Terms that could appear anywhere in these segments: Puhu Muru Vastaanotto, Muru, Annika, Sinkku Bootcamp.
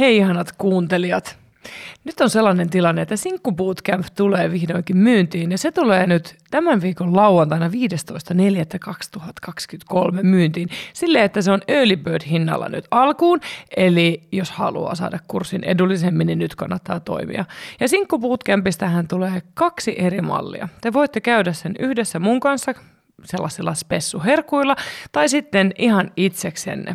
Hei ihanat kuuntelijat. Nyt on sellainen tilanne, että Sinkku Bootcamp tulee vihdoinkin myyntiin ja se tulee nyt tämän viikon lauantaina 15.4.2023 myyntiin silleen, että se on Early Bird-hinnalla nyt alkuun, eli jos haluaa saada kurssin edullisemmin, niin nyt kannattaa toimia. Ja Sinkku Bootcampistähän tulee 2 eri mallia. Te voitte käydä sen yhdessä mun kanssa sellaisilla spessuherkuilla tai sitten ihan itseksenne.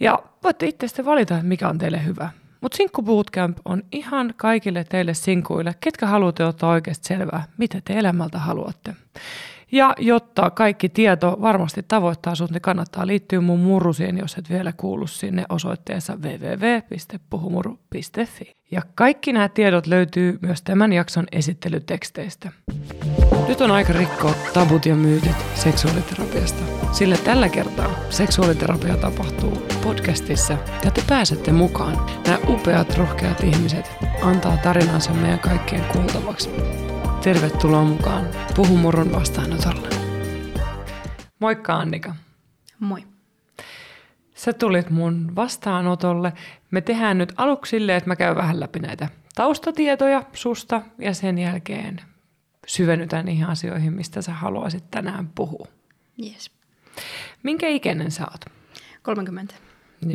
Ja voitte itse sitten valita, mikä on teille hyvä. Mutta Sinkku Bootcamp on ihan kaikille teille sinkuille, ketkä haluatte ottaa oikeasti selvää, mitä te elämältä haluatte. Ja jotta kaikki tieto varmasti tavoittaa sut, niin kannattaa liittyä mun murusiin, jos et vielä kuulu sinne osoitteessa www.puhumuru.fi. Ja kaikki nämä tiedot löytyy myös tämän jakson esittelyteksteistä. Nyt on aika rikkoa tabut ja myytit seksuaaliterapiasta, sillä tällä kertaa seksuaaliterapia tapahtuu podcastissa ja te pääsette mukaan. Nämä upeat, rohkeat ihmiset antaa tarinansa meidän kaikkien kuultavaksi. Tervetuloa mukaan Puhu Murun vastaanotolle. Moikka Annika. Moi. Sä tulit mun vastaanotolle. Me tehdään nyt aluksi silleen, että mä käyn vähän läpi näitä taustatietoja susta ja sen jälkeen syvennytään niihin asioihin, mistä sä haluaisit tänään puhua. Yes. Minkä ikäinen sä oot? 30.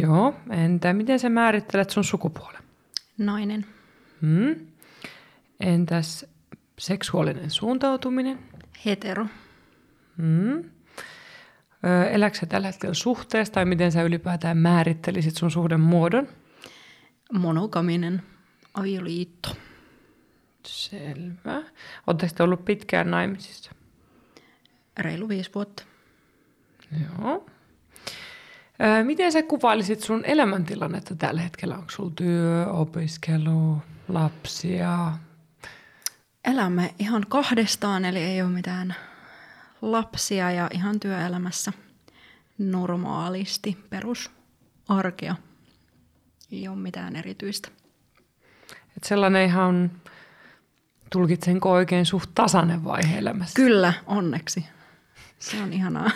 Joo. Entä miten sä määrittelet sun sukupuolen? Nainen. Entäs seksuaalinen suuntautuminen? Hetero. Elätkö sä tällä hetkellä suhteessa tai miten sä ylipäätään määrittelisit sun suhdemuodon? Monogaminen avioliitto. Selvä. Oletteko te ollut pitkään naimisissa? Reilu 5 vuotta. Joo. Miten sä kuvailisit sun elämäntilannetta tällä hetkellä? Onko sulla työ, opiskelu, lapsia? Elämme ihan kahdestaan, eli ei ole mitään lapsia ja ihan työelämässä normaalisti perusarkea. Ei ole mitään erityistä. Et sellainen ihan, tulkitsenko oikein, suht tasainen vaihe elämässä? Kyllä, onneksi. Se on ihanaa.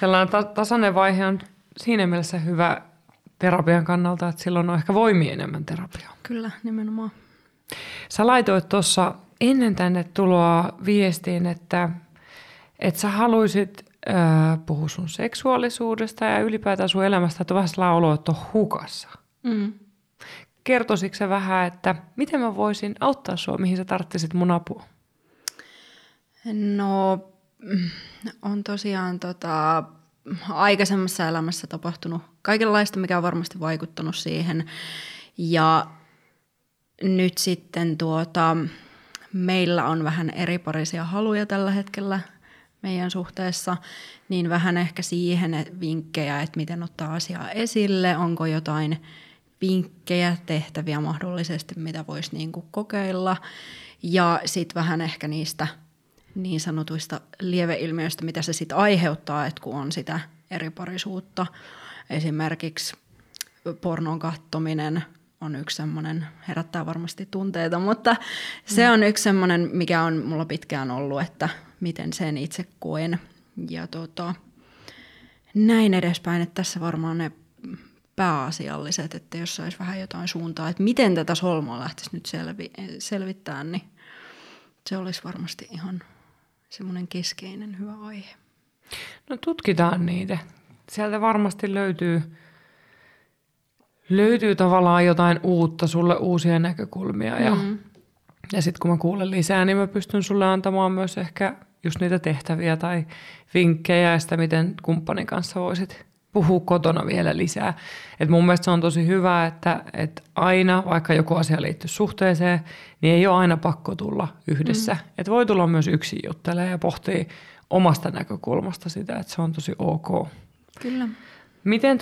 Sellainen tasainen vaihe on siinä mielessä hyvä terapian kannalta, että silloin on ehkä voimia enemmän terapiaa. Kyllä, nimenomaan. Sä laitoit tuossa ennen tänne tuloa viestiin, että sä haluisit puhua sun seksuaalisuudesta ja ylipäätään sun elämästä, että on vähän sellainen olo, että on hukassa. Kertoisitko sä vähän, että miten mä voisin auttaa sua, mihin sä tarttisit mun apua? No, on tosiaan aikaisemmassa elämässä tapahtunut kaikenlaista, mikä on varmasti vaikuttanut siihen. Ja nyt sitten meillä on vähän eriparisia haluja tällä hetkellä meidän suhteessa, niin vähän ehkä siihen vinkkejä, että miten ottaa asiaa esille, onko jotain vinkkejä, tehtäviä mahdollisesti, mitä voisi niinku kokeilla. Ja sitten vähän ehkä niistä niin sanotuista lieveilmiöistä, mitä se sitten aiheuttaa, että kun on sitä eriparisuutta. Esimerkiksi pornon katsominen on yksi semmoinen, herättää varmasti tunteita, mutta se on yksi semmoinen, mikä on mulla pitkään ollut, että miten sen itse koen. Ja näin edespäin, että tässä varmaan ne pääasialliset, että jos saisi vähän jotain suuntaa, että miten tätä solmoa lähtisi nyt selvittämään, niin se olisi varmasti ihan semmoinen keskeinen hyvä aihe. No tutkitaan niitä. Sieltä varmasti löytyy tavallaan jotain uutta sulle, uusia näkökulmia. Ja sitten kun mä kuulen lisää, niin mä pystyn sulle antamaan myös ehkä just niitä tehtäviä tai vinkkejä ja sitä, miten kumppanin kanssa voisit puhua kotona vielä lisää. Et mun mielestä se on tosi hyvä, että aina, vaikka joku asia liittyy suhteeseen, niin ei ole aina pakko tulla yhdessä. Et voi tulla myös yksin juttelemaan ja pohtia omasta näkökulmasta sitä, että se on tosi ok. Kyllä. Miten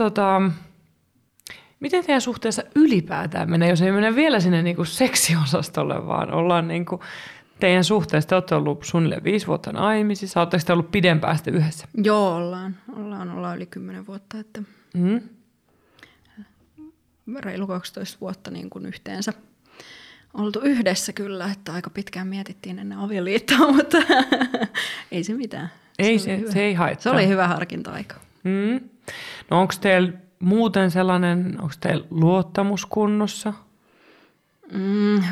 teidän suhteessa ylipäätään menee, jos ei mennä vielä sinne niinku seksiosastolle, vaan ollaan niinku teidän suhteessa, te olette ollut suunnilleen 5 vuotta naimisissa, oletteko te ollut pidempään sitten yhdessä? Joo, ollaan yli 10 vuotta, että reilu 12 vuotta niin kuin yhteensä oltu yhdessä kyllä, että aika pitkään mietittiin ennen avioliittoa, mutta ei se mitään. Se ei haittaa. Se oli hyvä harkinta-aika. No onko teillä muuten sellainen, onko teillä luottamus kunnossa?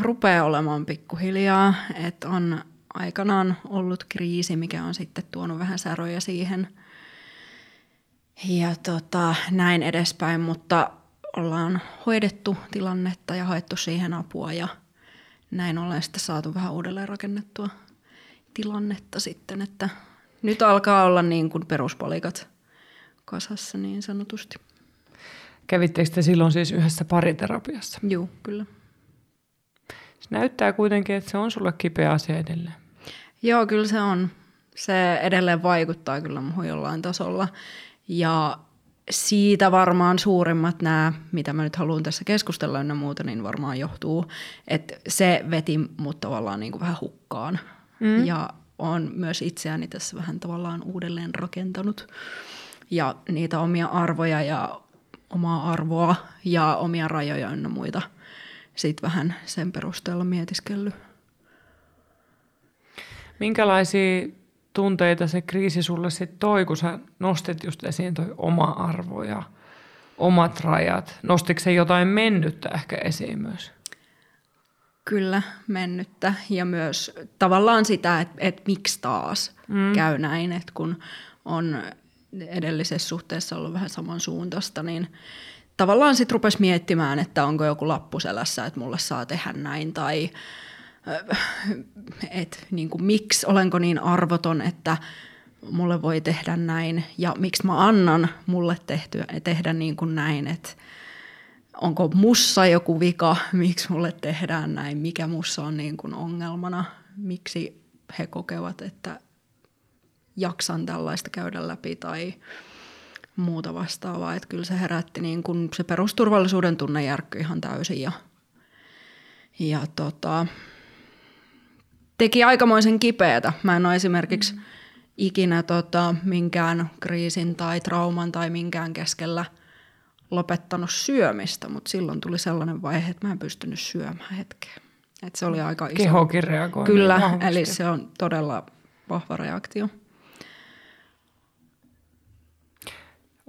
Rupeaa olemaan pikkuhiljaa, että on aikanaan ollut kriisi, mikä on sitten tuonut vähän säröjä siihen ja näin edespäin, mutta ollaan hoidettu tilannetta ja haettu siihen apua ja näin ollaan sitten saatu vähän uudelleen rakennettua tilannetta sitten, että nyt alkaa olla niin kuin peruspalikat kasassa niin sanotusti. Kävittekö te silloin siis yhdessä pariterapiassa? Joo, kyllä. Se näyttää kuitenkin, että se on sulle kipeä asia edelleen. Joo, kyllä se on. Se edelleen vaikuttaa kyllä muuhun jollain tasolla. Ja siitä varmaan suurimmat nämä, mitä mä nyt haluan tässä keskustella ynnä muuta, niin varmaan johtuu, että se veti mut tavallaan niin kuin vähän hukkaan. Mm. Ja olen myös itseäni tässä vähän tavallaan uudelleen rakentanut. Ja niitä omia arvoja ja omaa arvoa ja omia rajoja ynnä muita. Sitten vähän sen perusteella mietiskellyt. Minkälaisia tunteita se kriisi sulle sitten toi, kun sä nostit just esiin toi oma arvo ja omat rajat? Nostitko se jotain mennyttä ehkä esiin myös? Kyllä, mennyttä ja myös tavallaan sitä, että miksi taas käy näin, että kun on edellisessä suhteessa ollut vähän samansuuntaista, niin tavallaan sitten rupesi miettimään, että onko joku lappu selässä, että mulle saa tehdä näin tai että niin kuin, miksi olenko niin arvoton, että mulle voi tehdä näin ja miksi mä annan mulle tehdä niin kuin näin, että onko mussa joku vika, miksi mulle tehdään näin, mikä mussa on niin kuin ongelmana, miksi he kokevat, että jaksan tällaista käydä läpi tai muuta vastaavaa, että kyllä se herätti niin kuin se perusturvallisuuden tunne järkkyi ihan täysin ja teki aikamoisen kipeätä. Mä en ole esimerkiksi ikinä minkään kriisin tai trauman tai minkään keskellä lopettanut syömistä, mutta silloin tuli sellainen vaihe, että mä en pystynyt syömään hetkeen. Et se oli aika iso. Kehokin reagoi. Kyllä, vahvasti. Eli se on todella vahva reaktio.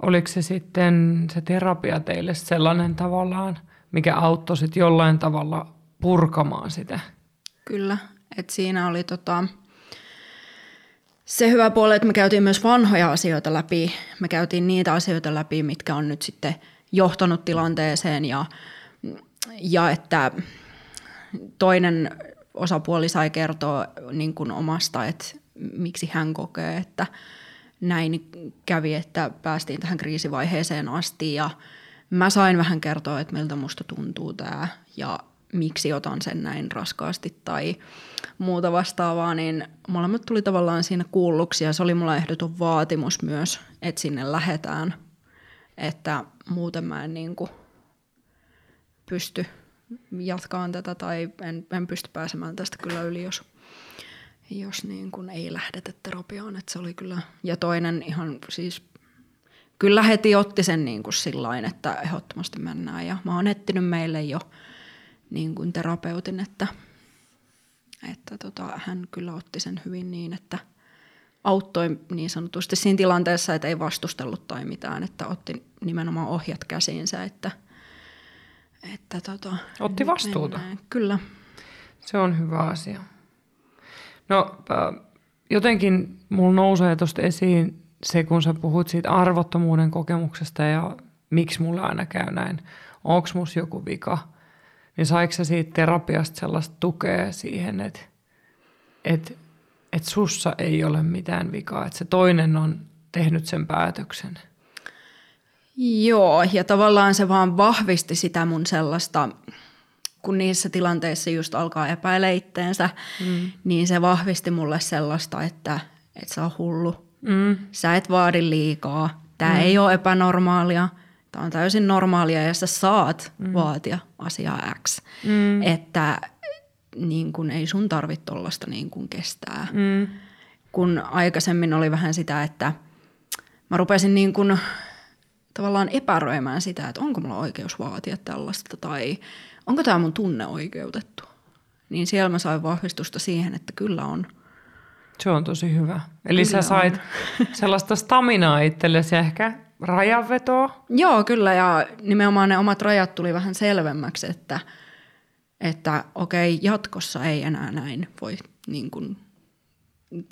Oliko se sitten se terapia teille sellainen tavallaan, mikä auttoi sitten jollain tavalla purkamaan sitä? Kyllä, että siinä oli se hyvä puoli, että me käytiin myös vanhoja asioita läpi. Me käytiin niitä asioita läpi, mitkä on nyt sitten johtanut tilanteeseen ja että toinen osapuoli sai kertoa niin kuin omasta, että miksi hän kokee, että näin kävi, että päästiin tähän kriisivaiheeseen asti ja mä sain vähän kertoa, että miltä musta tuntuu tää ja miksi otan sen näin raskaasti tai muuta vastaavaa, niin molemmat tuli tavallaan siinä kuulluksi ja se oli mulla ehdoton vaatimus myös, että sinne lähetään, että muuten mä en niin kuin pysty jatkaan tätä tai en pysty pääsemään tästä kyllä yli, jos niin kun ei lähdetä terapiaan, että se oli kyllä. Ja toinen ihan siis, kyllä heti otti sen niin kuin sillain, että ehdottomasti mennään. Ja mä oon etsinyt meille jo niin kuin terapeutin, että hän kyllä otti sen hyvin niin, että auttoi niin sanotusti siinä tilanteessa, että ei vastustellut tai mitään, että otti nimenomaan ohjat käsiinsä, että otti vastuuta. Mennään. Kyllä. Se on hyvä asia. No jotenkin mulla nousee tuosta esiin se, kun sä puhut siitä arvottomuuden kokemuksesta ja miksi mulla aina käy näin, onko musta joku vika, niin saiko sä siitä terapiasta sellaista tukea siihen, että sussa ei ole mitään vikaa, että se toinen on tehnyt sen päätöksen? Joo, ja tavallaan se vaan vahvisti sitä mun sellaista, kun niissä tilanteissa just alkaa epäillä itteensä, niin se vahvisti mulle sellaista, että et sä oo hullu, sä et vaadi liikaa, tää ei oo epänormaalia, tää on täysin normaalia ja sä saat vaatia asiaa X. Että niin kun ei sun tarvitse tollaista niin kun kestää. Kun aikaisemmin oli vähän sitä, että mä rupesin niin kun tavallaan epäröimään sitä, että onko mulla oikeus vaatia tällaista tai onko tämä mun tunne oikeutettu? Niin siellä mä sain vahvistusta siihen, että kyllä on. Se on tosi hyvä. Eli kyllä sä sait sellaista staminaa itsellesi ehkä rajanvetoa. Joo, kyllä, ja nimenomaan ne omat rajat tuli vähän selvemmäksi, että okei, jatkossa ei enää näin voi niin kuin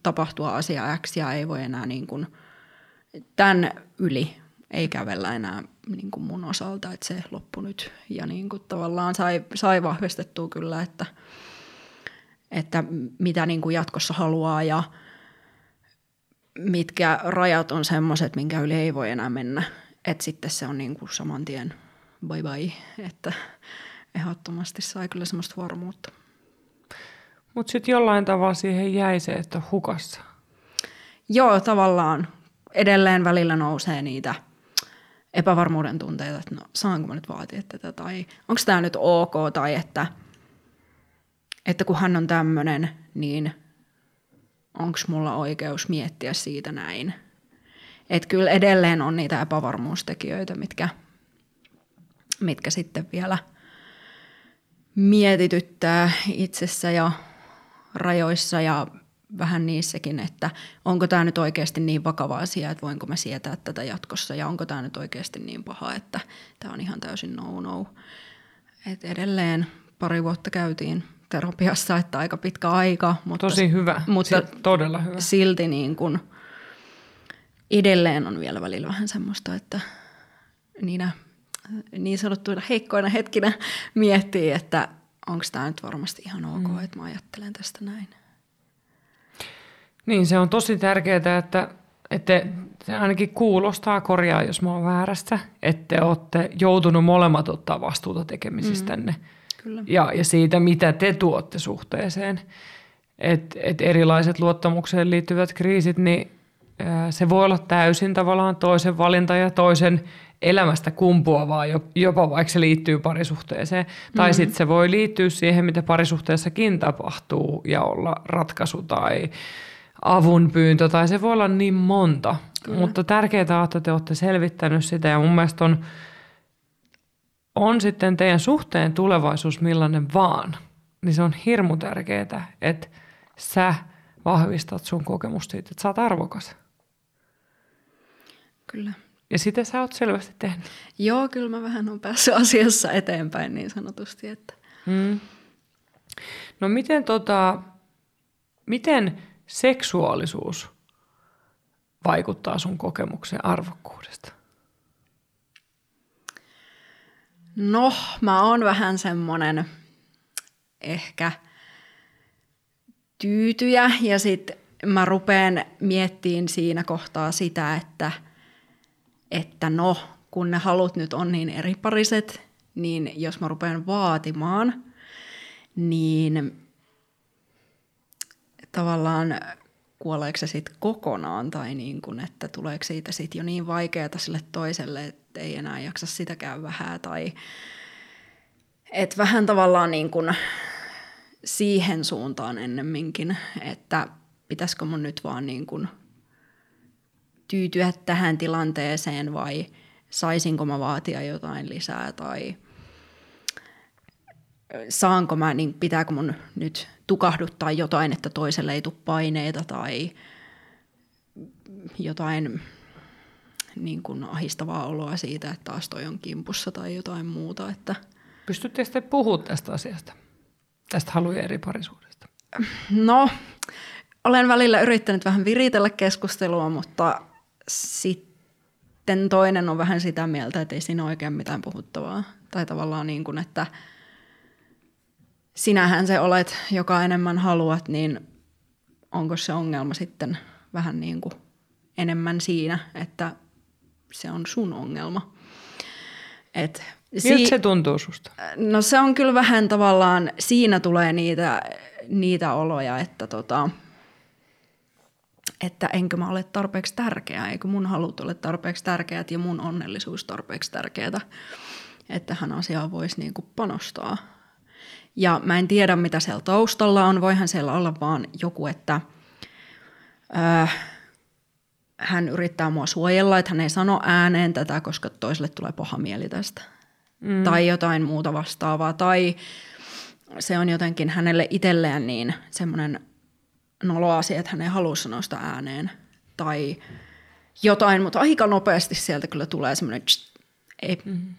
tapahtua asia X, ja ei voi enää niin kuin tämän yli ei kävellä enää niin kuin mun osalta, että se loppu nyt. Ja niin kuin tavallaan sai vahvistettua kyllä, että mitä niin kuin jatkossa haluaa ja mitkä rajat on semmoiset, minkä yli ei voi enää mennä. Että sitten se on niin kuin saman tien bye bye, että ehdottomasti sai kyllä semmoista varmuutta. Mutta sitten jollain tavalla siihen jäi se, että on hukassa. Joo, tavallaan. Edelleen välillä nousee niitä epävarmuuden tunteita, että no, saanko mä nyt vaatia tätä, tai onko tämä nyt ok, tai että kun hän on tämmöinen, niin onko mulla oikeus miettiä siitä näin. Että kyllä edelleen on niitä epävarmuustekijöitä, mitkä sitten vielä mietityttää itsessä ja rajoissa ja vähän niissäkin, että onko tämä nyt oikeasti niin vakava asia, että voinko mä sietää tätä jatkossa ja onko tämä nyt oikeasti niin paha, että tämä on ihan täysin no-no. Et edelleen 2 vuotta käytiin terapiassa, että aika pitkä aika. Mutta, tosi hyvä, mutta todella hyvä. Silti niin kun edelleen on vielä välillä vähän semmoista, että niinä niin sanottuina heikkoina hetkinä miettii, että onko tämä nyt varmasti ihan ok, että mä ajattelen tästä näin. Niin, se on tosi tärkeää, että se ainakin kuulostaa, korjaa jos mä oon väärässä, että olette joutunut molemmat ottaa vastuuta tekemisistänne ja siitä, mitä te tuotte suhteeseen. Et erilaiset luottamukseen liittyvät kriisit, niin se voi olla täysin tavallaan toisen valinta ja toisen elämästä kumpuavaa, jopa vaikka se liittyy parisuhteeseen. Tai sitten se voi liittyä siihen, mitä parisuhteessakin tapahtuu ja olla ratkaisu tai avunpyyntö, tai se voi olla niin monta. Kyllä. Mutta tärkeää on, että te olette selvittänyt sitä, ja mun mielestä on sitten teidän suhteen tulevaisuus millainen vaan, niin se on hirmu tärkeää, että sä vahvistat sun kokemusta siitä, että sä oot arvokas. Kyllä. Ja sitä sä oot selvästi tehnyt. Joo, kyllä mä vähän oon päässyt asiassa eteenpäin niin sanotusti. Että. No miten seksuaalisuus vaikuttaa sun kokemukseen arvokkuudesta? No, mä oon vähän semmonen ehkä tyytyjä ja sit mä rupeen miettimään siinä kohtaa sitä, että no, kun ne halut nyt on niin eripariset, niin jos mä rupeen vaatimaan, niin tavallaan kuoleeko se sitten kokonaan tai niin kuin, että tuleeko siitä sitten jo niin vaikeata sille toiselle, että ei enää jaksa sitäkään vähää tai että vähän tavallaan niin kuin siihen suuntaan ennemminkin, että pitäisikö mun nyt vaan niin kuin tyytyä tähän tilanteeseen vai saisinko mä vaatia jotain lisää tai saanko mä, niin pitääkö mun nyt tukahduttaa jotain, että toiselle ei tule paineita tai jotain niin kuin ahistavaa oloa siitä, että taas toi on kimpussa tai jotain muuta. Että. Pystyttekö te puhumaan tästä asiasta, tästä halujen eri parisuudesta? No, olen välillä yrittänyt vähän viritellä keskustelua, mutta sitten toinen on vähän sitä mieltä, että ei siinä oikein mitään puhuttavaa. Tai tavallaan niin kuin, että sinähän se olet, joka enemmän haluat, niin onko se ongelma sitten vähän niin kuin enemmän siinä, että se on sun ongelma. Miltä se tuntuu susta? No se on kyllä vähän tavallaan, siinä tulee niitä oloja, että enkö mä ole tarpeeksi tärkeä, eikö mun halut ole tarpeeksi tärkeät ja mun onnellisuus tarpeeksi tärkeätä, että hän asiaan voisi niin kuin panostaa. Ja mä en tiedä, mitä siellä taustalla on. Voihan siellä olla vaan joku, että hän yrittää mua suojella, että hän ei sano ääneen tätä, koska toiselle tulee paha mieli tästä. Tai jotain muuta vastaavaa. Tai se on jotenkin hänelle itselleen niin semmoinen nolo asia, että hän ei halua sanoa sitä ääneen. Tai jotain, mutta aika nopeasti sieltä kyllä tulee semmoinen ei. Mm-hmm.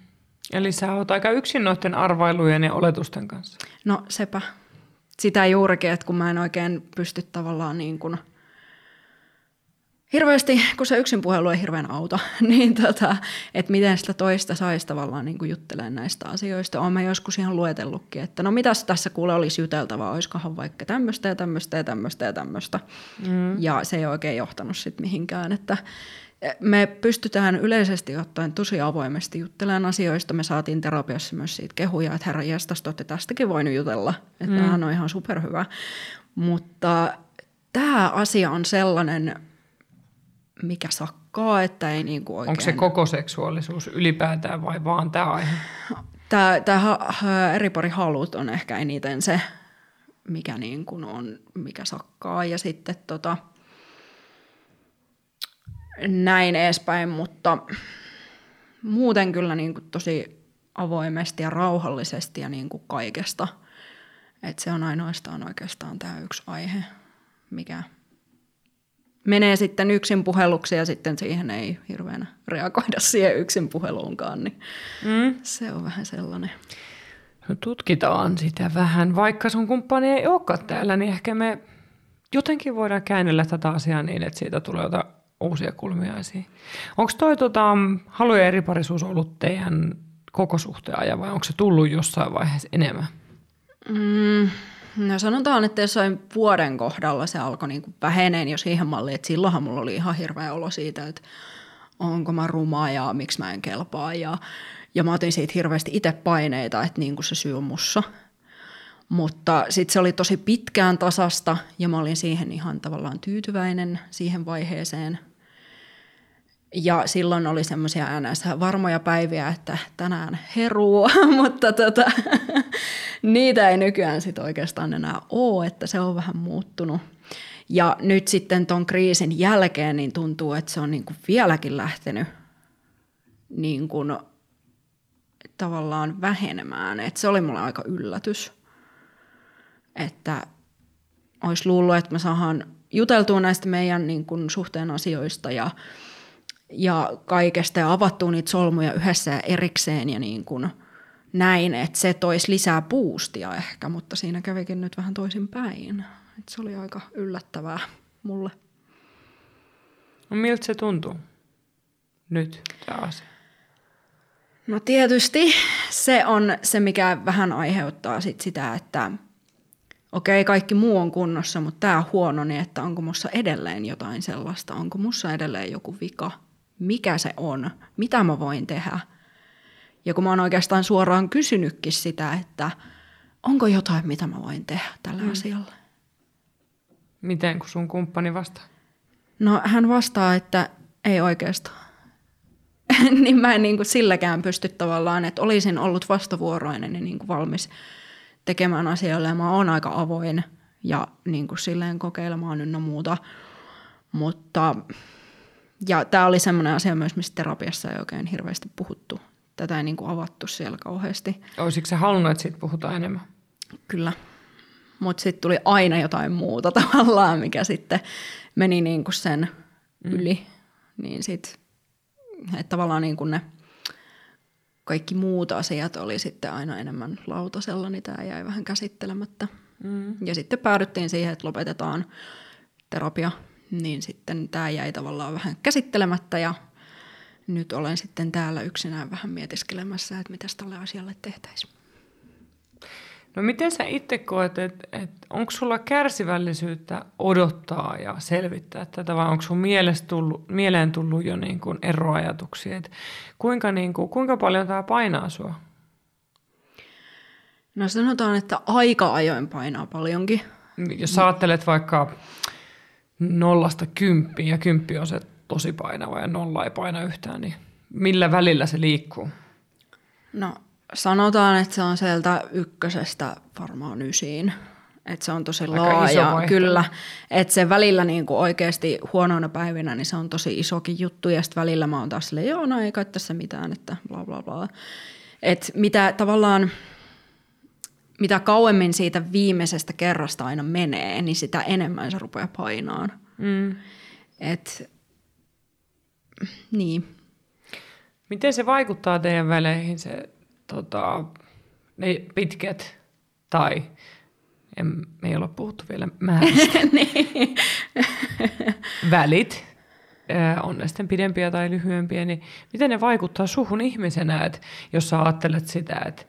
Eli sä oot aika yksin noiden arvailujen ja oletusten kanssa. No sepä. Sitä juurikin, että kun mä en oikein pysty tavallaan niin kuin hirveästi, kun se yksin puhelu ei hirveän auta, niin että miten sitä toista saisi tavallaan niin kuin juttelemaan näistä asioista. Olen mä joskus ihan luetellutkin, että no mitäs tässä kuule olisi juteltavaa, olisikohan vaikka tämmöistä ja tämmöistä ja tämmöistä ja tämmöistä. Mm. Ja se ei oikein johtanut sitten mihinkään, että me pystytään yleisesti ottaen tosi avoimesti juttelemaan asioista. Me saatiin terapiassa myös siitä kehuja, että herra jästäs, te olette tästäkin voinut jutella. Että tämähän on ihan superhyvä. Mutta tämä asia on sellainen, mikä sakkaa, että ei niin kuin oikein. Onko se koko seksuaalisuus ylipäätään vai vaan tämä aihe? Tämä eri pari halut on ehkä eniten se, mikä, niin kuin on, mikä sakkaa ja sitten näin edespäin, mutta muuten kyllä niin kuin tosi avoimesti ja rauhallisesti ja niin kuin kaikesta. Et se on ainoastaan oikeastaan tämä yksi aihe, mikä menee sitten yksin puheluksi ja sitten siihen ei hirveänä reagoida siihen yksin puheluunkaan, niin se on vähän sellainen. No tutkitaan sitä vähän. Vaikka sun kumppani ei olekaan täällä, niin ehkä me jotenkin voidaan käännellä tätä asiaa niin, että siitä tulee jotain uusia kulmia esiin. Onko toi halu- ja eriparisuus ollut teidän koko suhteen ajan vai onko se tullut jossain vaiheessa enemmän? No sanotaan, että jossain vuoden kohdalla se alkoi niin kuin väheneen jo siihen malliin, että silloinhan mulla oli ihan hirveä olo siitä, että onko mä ruma ja miksi mä en kelpaa. Ja mä otin siitä hirveästi itse paineita, että niin kuin se syy on mussa. Mutta sitten se oli tosi pitkään tasasta ja mä olin siihen ihan tavallaan tyytyväinen siihen vaiheeseen. Ja silloin oli semmoisia varmoja päiviä, että tänään heruu, mutta niitä ei nykyään sit oikeastaan enää ole, että se on vähän muuttunut. Ja nyt sitten ton kriisin jälkeen niin tuntuu, että se on niinku vieläkin lähtenyt niinku tavallaan vähenemään. Et se oli mulle aika yllätys, että olisi luullut, että me saadaan juteltua näistä meidän niinku suhteen asioista ja kaikesta ja avattua niitä solmuja yhdessä ja erikseen ja niin kuin näin, että se toisi lisää boostia ehkä, mutta siinä kävikin nyt vähän toisinpäin. Et se oli aika yllättävää mulle. No miltä se tuntuu nyt tämä asia? No tietysti se on se, mikä vähän aiheuttaa sit sitä, että okei, kaikki muu on kunnossa, mutta tämä on huono, niin että onko mussa edelleen jotain sellaista, onko mussa edelleen joku vika. Mikä se on? Mitä mä voin tehdä? Ja kun mä oon oikeastaan suoraan kysynytkin sitä, että onko jotain, mitä mä voin tehdä tällä asialla. Miten, kun sun kumppani vastaa? No hän vastaa, että ei oikeastaan. Niin mä en niin kuin silläkään pysty tavallaan, että olisin ollut vastavuoroinen ja niin kuin valmis tekemään asioille. Mä oon aika avoin ja niin kuin silleen kokeilemaan ynnä muuta, mutta. Ja tämä oli semmoinen asia myös, missä terapiassa ei oikein hirveästi puhuttu. Tätä ei niin kuin avattu siellä kauheasti. Olisitko sä halunnut, että siitä puhutaan enemmän? Kyllä. Mutta sitten tuli aina jotain muuta tavallaan, mikä sitten meni niin kuin sen yli. Niin sitten tavallaan niin kuin ne kaikki muut asiat oli sitten aina enemmän lautasella, niin tämä jäi vähän käsittelemättä. Ja sitten päädyttiin siihen, että lopetetaan terapia. Niin sitten tämä jäi tavallaan vähän käsittelemättä ja nyt olen sitten täällä yksinään vähän mietiskelemässä, että mitäs tälle asialle tehtäisiin. No miten sä itse koet, että onko sulla kärsivällisyyttä odottaa ja selvittää tätä vai onko sun mieleen tullut jo niin kuin eroajatuksia? Että kuinka paljon tämä painaa sua? No sanotaan, että aika ajoin painaa paljonkin. Jos ajattelet vaikka 0-10 ja 10 on se tosi painava ja 0 ei paina yhtään, niin millä välillä se liikkuu? No sanotaan, että se on sieltä 1 varmaan 9. Että se on tosi aika laaja, kyllä. Että se välillä niin kuin oikeasti huonoina päivinä, niin se on tosi isokin juttu ja sitten välillä mä oon taas silleen, joo no ei kai tässä mitään, että bla bla bla. Että mitä tavallaan mitä kauemmin siitä viimeisestä kerrasta aina menee, niin sitä enemmän se rupeaa painaan. Mm. Et niin. Miten se vaikuttaa teidän väleihin se ne pitkät tai me ei ole puhuttu vielä määristä. Niin. Välit on ne sitten pidempiä tai lyhyempiä, niin miten ne vaikuttaa suhun ihmisenä, että jos sä ajattelet sitä, että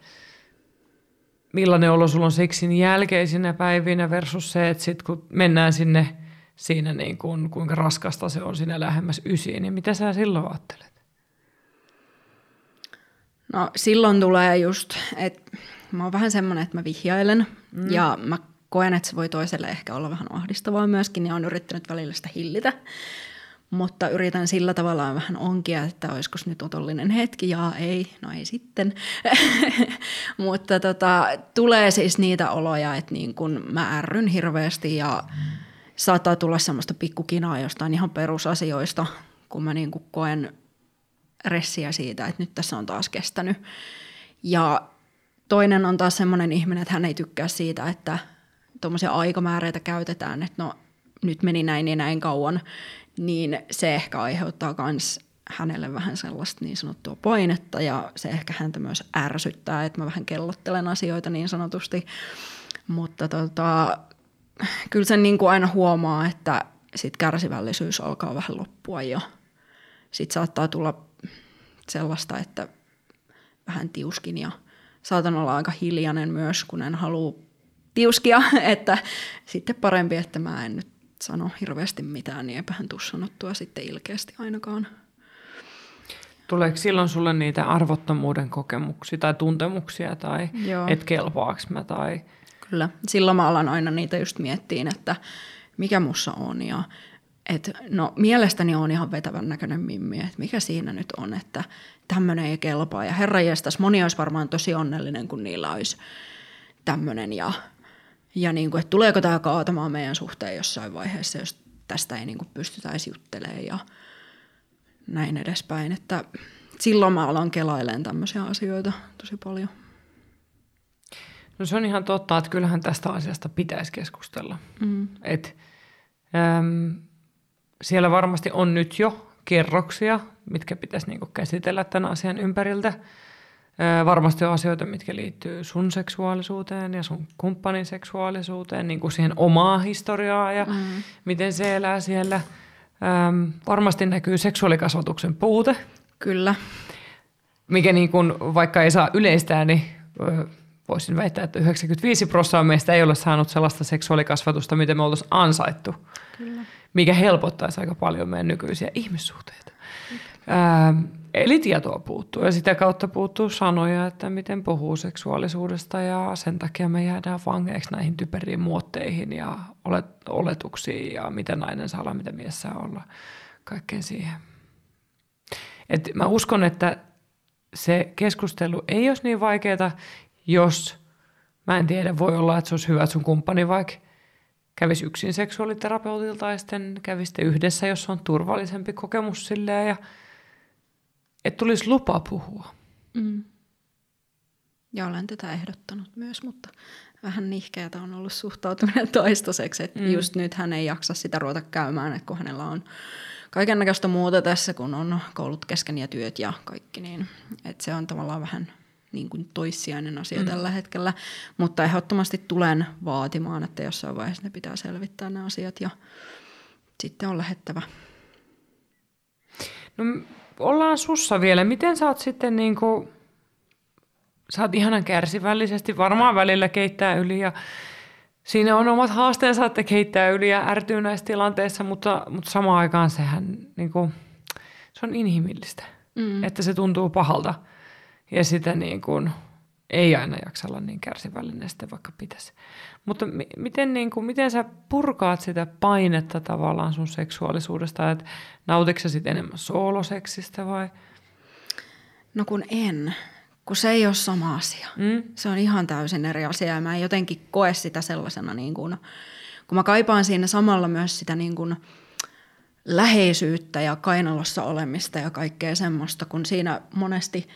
millainen olo sulla on seksin jälkeisinä päivinä versus se, että sit kun mennään sinne siinä niin kuin, kuinka raskasta se on siinä lähemmäs 9, niin mitä sä silloin ajattelet? No silloin tulee just, että mä oon vähän semmoinen, että mä vihjailen ja mä koen, että se voi toiselle ehkä olla vähän ahdistavaa myöskin ja on yrittänyt välillä sitä hillitä. Mutta yritän sillä tavalla vähän onkia, että olisiko nyt otollinen hetki, jaa ei, no ei sitten. Mutta tulee siis niitä oloja, että niin kun mä ärryn hirveästi ja saattaa tulla semmoista pikkukinaa jostain ihan perusasioista, kun mä niin kun koen ressiä siitä, että nyt tässä on taas kestänyt. Ja toinen on taas semmoinen ihminen, että hän ei tykkää siitä, että tuommoisia aikamääreitä käytetään, että no nyt meni näin ja näin kauan, niin se ehkä aiheuttaa myös hänelle vähän sellaista niin sanottua painetta ja se ehkä häntä myös ärsyttää, että mä vähän kellottelen asioita niin sanotusti. Mutta kyllä sen niin kuin aina huomaa, että sit kärsivällisyys alkaa vähän loppua jo. Sitten saattaa tulla sellaista, että vähän tiuskin ja saatan olla aika hiljainen myös, kun en halua tiuskia, että sitten parempi, että mä en nyt sano hirveästi mitään, niin eipähän tuu sanottua sitten ilkeästi ainakaan. Tuleeko silloin sulle niitä arvottomuuden kokemuksia tai tuntemuksia tai et kelpaaks mä tai... Kyllä, silloin mä alan aina niitä just miettiin, että mikä mussa on ja että no mielestäni on ihan vetävän näköinen mimmi, että mikä siinä nyt on, että tämmöinen ei kelpaa ja herranjestas moni olisi varmaan tosi onnellinen, kun niillä olisi tämmöinen ja niin kuin, että tuleeko tämä kaatamaan meidän suhteen jossain vaiheessa, jos tästä ei niin kuin pystytäisi juttelemaan ja näin edespäin. Että silloin mä alan kelailemaan tämmöisiä asioita tosi paljon. No se on ihan totta, että kyllähän tästä asiasta pitäisi keskustella. Et, siellä varmasti on nyt jo kerroksia, mitkä pitäisi niin kuin käsitellä tämän asian ympäriltä. Varmasti on asioita, mitkä liittyy sun seksuaalisuuteen ja sun kumppanin seksuaalisuuteen, niin kuin siihen omaa historiaa ja miten se elää siellä. Varmasti näkyy seksuaalikasvatuksen puute. Kyllä. Mikä niin kuin, vaikka ei saa yleistää, niin voisin väittää, että 95% meistä ei ole saanut sellaista seksuaalikasvatusta, mitä me oltaisiin ansaittu. Kyllä. Mikä helpottaisi aika paljon meidän nykyisiä ihmissuhteita. Eli tietoa puuttuu ja sitä kautta puuttuu sanoja, että miten puhuu seksuaalisuudesta ja sen takia me jäädään vangeiksi näihin typeriin muotteihin ja oletuksiin ja mitä nainen saa olla, mitä mies saa olla, kaikkeen siihen. Et mä uskon, että se keskustelu ei olisi niin vaikeaa, jos mä en tiedä, voi olla, että se olisi hyvä, että sun kumppani vaikka kävisi yksin seksuaaliterapeutilta ja sitten kävisi yhdessä, jos on turvallisempi kokemus silleen ja että tulisi lupa puhua. Ja olen tätä ehdottanut myös, mutta vähän nihkeätä on ollut suhtautuminen toistaiseksi. Että just nyt hän ei jaksa sitä ruveta käymään, että kun hänellä on kaikennäköistä muuta tässä, kun on koulut kesken ja työt ja kaikki. Niin, että se on tavallaan vähän niin kuin toissijainen asia tällä hetkellä. Mutta ehdottomasti tulen vaatimaan, että jossain vaiheessa ne pitää selvittää ne asiat ja sitten on lähettävä. No... Ollaan sussa vielä. Miten sä oot sitten niin kuin, sä oot ihanan kärsivällisesti, varmaan välillä keittää yli ja siinä on omat haasteensa, että keittää yli ja ärtyy näissä tilanteissa, mutta samaan aikaan sehän niin kuin, se on inhimillistä, että se tuntuu pahalta ja sitä niin kuin, ei aina jaksa olla niin kärsivällinen sitten vaikka pitäisi. Mutta miten, niin kuin, miten sä purkaat sitä painetta tavallaan sun seksuaalisuudesta? Et nautitko sä sit enemmän sooloseksistä vai? No kun en, kun se ei ole sama asia. Se on ihan täysin eri asia ja mä en jotenkin koe sitä sellaisena. Niin kun mä kaipaan siinä samalla myös sitä niin kun läheisyyttä ja kainalossa olemista ja kaikkea semmoista, kun siinä monesti...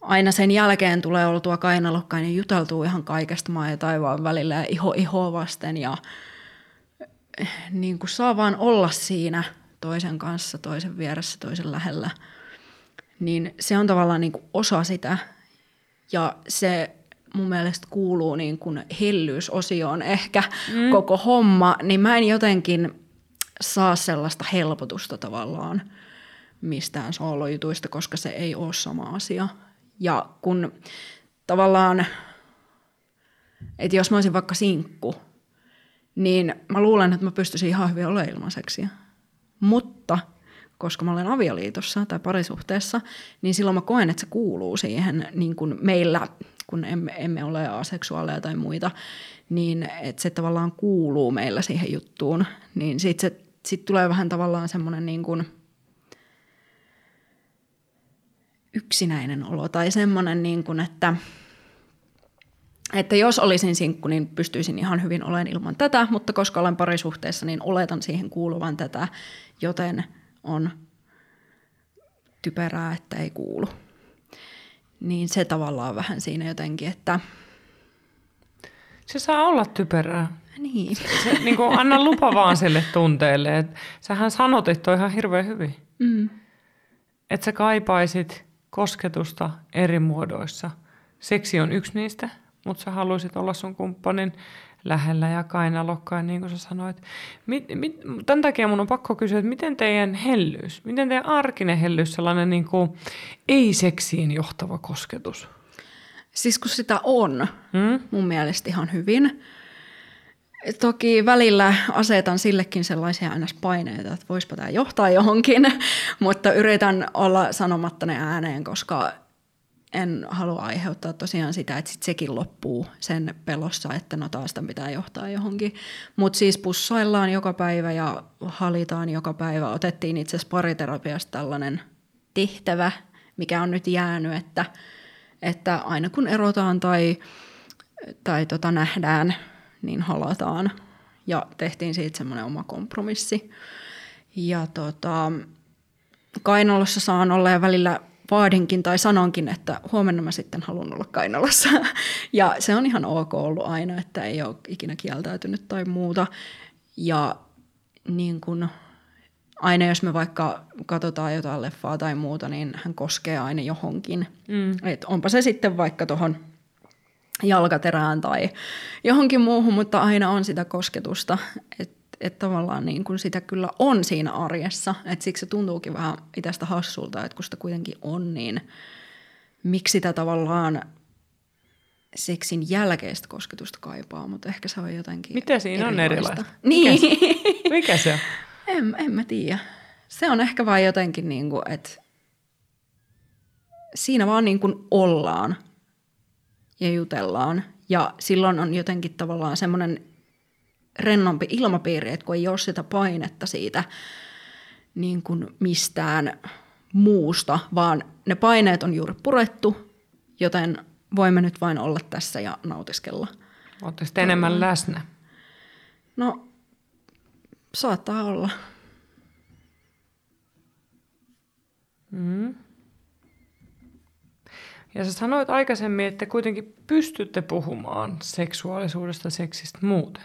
Aina sen jälkeen tulee oltua kainalokkain ja juteltuu ihan kaikesta maan ja taivaan välillä ja iho ihoa vasten ja niin kuin saa vaan olla siinä toisen kanssa, toisen vieressä, toisen lähellä, niin se on tavallaan niin kuin osa sitä. Ja se mun mielestä kuuluu niin kuin hellyysosioon ehkä koko homma, niin mä en jotenkin saa sellaista helpotusta tavallaan mistään soolojutuista, koska se ei ole sama asia. Ja kun tavallaan, että jos mä olisin vaikka sinkku, niin mä luulen, että mä pystyisin ihan hyvin olemaan ilman seksiä. Mutta koska mä olen avioliitossa tai parisuhteessa, niin silloin mä koen, että se kuuluu siihen, niin kuin meillä, kun emme ole aseksuaaleja tai muita, niin että se tavallaan kuuluu meillä siihen juttuun. Niin sit tulee vähän tavallaan semmoinen niin kuin yksinäinen olo tai semmoinen, niin kuin, että jos olisin sinkku, niin pystyisin ihan hyvin olemaan ilman tätä, mutta koska olen parisuhteessa, niin oletan siihen kuuluvan tätä, joten on typerää, että ei kuulu. Niin se tavallaan vähän siinä jotenkin, että... Se saa olla typerää. Niin. Se, niin kuin anna lupa vaan sille tunteelle. Et sähän sanot, että on ihan hirveän hyvin. Mm. Että sä kaipaisit kosketusta eri muodoissa. Seksi on yksi niistä, mutta sä haluaisit olla sun kumppanin lähellä ja kainalokkain, niin kuin sä sanoit. Tämän takia mun on pakko kysyä, että miten teidän hellyys, miten teidän arkinen hellyys, sellainen niin kuin ei-seksiin johtava kosketus? Siis kun sitä on mun mielestä ihan hyvin. Toki välillä asetan sillekin sellaisia paineita, että voispa tämä johtaa johonkin, mutta yritän olla sanomatta ne ääneen, koska en halua aiheuttaa tosiaan sitä, että sit sekin loppuu sen pelossa, että no taas tämän pitää johtaa johonkin. Mutta siis pussaillaan joka päivä ja halitaan joka päivä. Otettiin itse asiassa pariterapiasta tällainen tehtävä, mikä on nyt jäänyt, että aina kun erotaan tai nähdään, niin halataan. Ja tehtiin siitä semmoinen oma kompromissi. Ja kainalossa saan olla ja välillä vaadinkin tai sanonkin, että huomenna mä sitten haluan olla kainalossa. Ja se on ihan ok ollut aina, että ei ole ikinä kieltäytynyt tai muuta. Ja niin kun, aina jos me vaikka katsotaan jotain leffaa tai muuta, niin hän koskee aina johonkin. Et onpa se sitten vaikka tuohon jalkaterään tai johonkin muuhun, mutta aina on sitä kosketusta. Että tavallaan niin kuin sitä kyllä on siinä arjessa, että siksi se tuntuukin vähän itästä hassulta, että kun sitä kuitenkin on, niin miksi sitä tavallaan seksin jälkeistä kosketusta kaipaa, mutta ehkä se on jotenkin mitä siinä erilaista. On erilaista? Niin. Mikä se on? En mä tiedä. Se on ehkä vaan jotenkin, niin kuin, että siinä vaan niin kuin ollaan ja jutellaan ja silloin on jotenkin tavallaan semmoinen rennompi ilmapiiri, että kun ei ole sitä painetta siitä niin kuin mistään muusta, vaan ne paineet on juuri purettu, joten voimme nyt vain olla tässä ja nautiskella. Oletteko te enemmän läsnä? No, saattaa olla. Ja sä sanoit aikaisemmin, että kuitenkin pystytte puhumaan seksuaalisuudesta, seksistä muuten.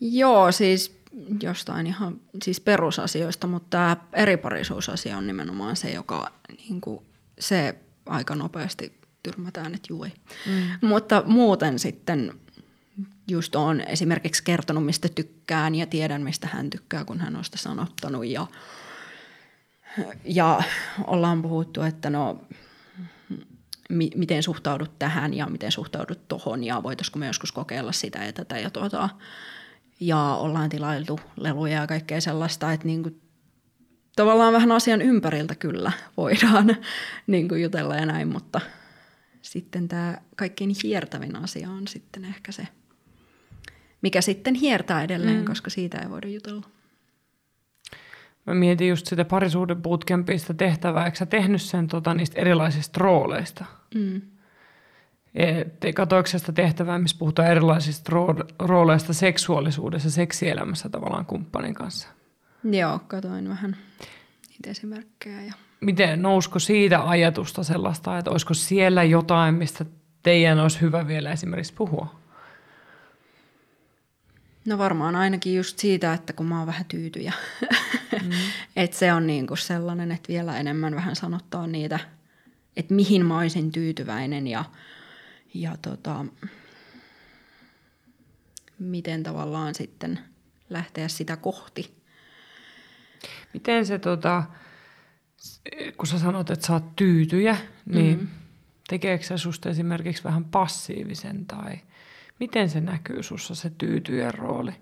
Joo, siis jostain ihan siis perusasioista, mutta tämä eriparisuusasia on nimenomaan se, joka niin kuin, se aika nopeasti tyrmätään, että juu ei. Mutta muuten sitten just on esimerkiksi kertonut, mistä tykkään ja tiedän, mistä hän tykkää, kun hän on sitä sanottanut. Ja ollaan puhuttu, että no... miten suhtaudut tähän ja miten suhtaudut tohon ja voitaisiko me joskus kokeilla sitä ja tätä ja tuota. Ja ollaan tilailtu leluja ja kaikkea sellaista, että niinku, tavallaan vähän asian ympäriltä kyllä voidaan niinku jutella ja näin, mutta sitten tämä kaikkein hiertävin asia on sitten ehkä se, mikä sitten hiertää edelleen, koska siitä ei voida jutella. Mä mietin just sitä parisuuden bootcampista tehtävää. Eikö sä tehnyt sen niistä erilaisista rooleista? Katoiko sä sitä tehtävää, missä puhutaan erilaisista rooleista seksuaalisuudessa, seksielämässä tavallaan kumppanin kanssa? Joo, katoin vähän niitä esimerkkejä. Ja... Miten nousko siitä ajatusta sellaista, että olisiko siellä jotain, mistä teidän olisi hyvä vielä esimerkiksi puhua? No varmaan ainakin just siitä, että kun mä oon vähän tyytyjä. Että se on niinku sellainen, että vielä enemmän vähän sanottaa niitä, että mihin mä oisin tyytyväinen ja miten tavallaan sitten lähteä sitä kohti. Miten se, kun sä sanot, että sä oot tyytyjä, niin tekeekö sä susta esimerkiksi vähän passiivisen tai miten se näkyy sussa se tyytyjän rooli?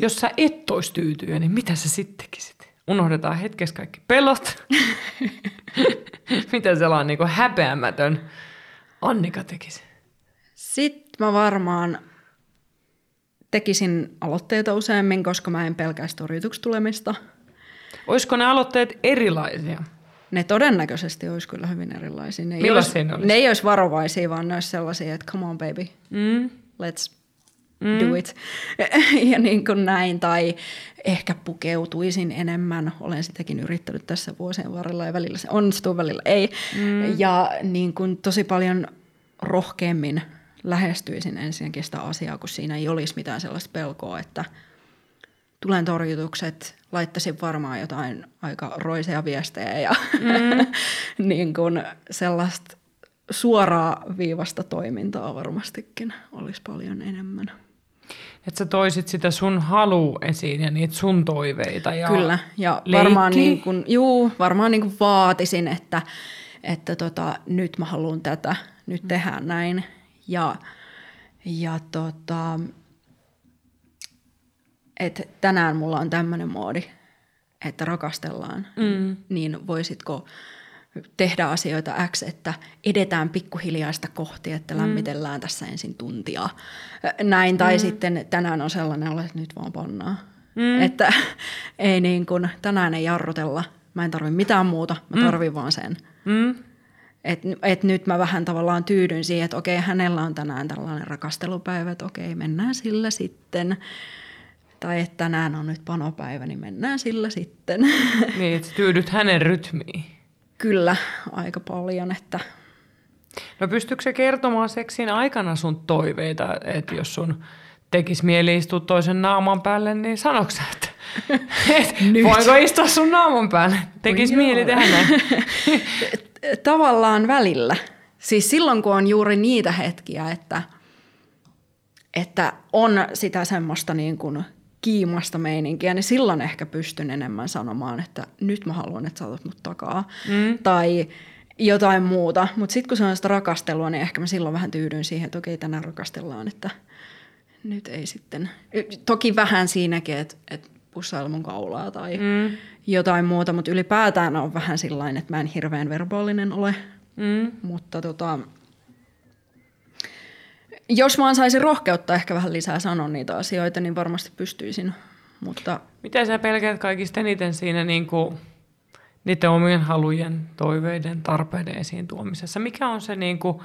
Jos sä et ois tyytyjä, niin mitä sä sitten tekisit? Unohdetaan hetkessä kaikki pelot. Mitä sellainen niin kuin häpeämätön Annika tekisi? Sitten mä varmaan tekisin aloitteita useammin, koska mä en pelkäisi torjutuksi tulemista. Olisiko ne aloitteet erilaisia? Ne todennäköisesti olisi kyllä hyvin erilaisia. Ne ei olisi varovaisia, vaan ne olisi sellaisia, että come on baby, let's do it. Ja niin kuin näin. Tai ehkä pukeutuisin enemmän. Olen sitäkin yrittänyt tässä vuosien varrella ja välillä se onnistuu, välillä ei. Ja niin kuin tosi paljon rohkeammin lähestyisin ensinnäkin sitä asiaa, kun siinä ei olisi mitään sellaista pelkoa, että tulen torjutukset, laittaisin varmaan jotain aika roiseja viestejä ja niin kuin sellaista suoraa viivasta toimintaa varmastikin olisi paljon enemmän. Että sä toisit sitä sun halua esiin ja niitä sun toiveita ja kyllä, ja varmaan niin kuin, varmaan niin kuin vaatisin, että nyt mä haluan tätä, nyt tehdään näin ja että tänään mulla on tämmöinen moodi, että rakastellaan, niin voisitko tehdä asioita X, että edetään pikkuhiljaista kohti, että lämmitellään tässä ensin tuntia. Näin, tai sitten tänään on sellainen, että nyt vaan pannaan. Että ei niin kuin, tänään ei jarrutella, mä en tarvi mitään muuta, mä tarvin vaan sen. Et nyt mä vähän tavallaan tyydyn siihen, että okei, hänellä on tänään tällainen rakastelupäivä, että okei, mennään sillä sitten. Tai että tänään on nyt panopäivä, niin mennään sillä sitten. Niin, että tyydyt hänen rytmiin. Kyllä, aika paljon. Että no pystytkö se kertomaan seksin aikana sun toiveita, että jos sun tekisi mieli istua toisen naaman päälle, niin sanoksi sä, että voinko istua sun naaman päälle? Tekisi mieli tehdä näin. Tavallaan välillä. Siis silloin, kun on juuri niitä hetkiä, että on sitä semmoista niin kuin kiimasta meininkiä, niin silloin ehkä pystyn enemmän sanomaan, että nyt mä haluan, että sä otat mut takaa tai jotain muuta. Mutta sitten kun se on sitä rakastelua, niin ehkä mä silloin vähän tyydyn siihen, että okei, tänään rakastellaan, että nyt ei sitten. Toki vähän siinäkin, että pussailla mun kaulaa tai jotain muuta, mutta ylipäätään on vähän sillain, että mä en hirveän verbaalinen ole, mutta jos vaan saisin rohkeutta ehkä vähän lisää sanoa niitä asioita, niin varmasti pystyisin. Mutta mitä sä pelkäät kaikista eniten siinä niin kuin niiden omien halujen, toiveiden, tarpeiden esiin tuomisessa? Mikä on se niin kuin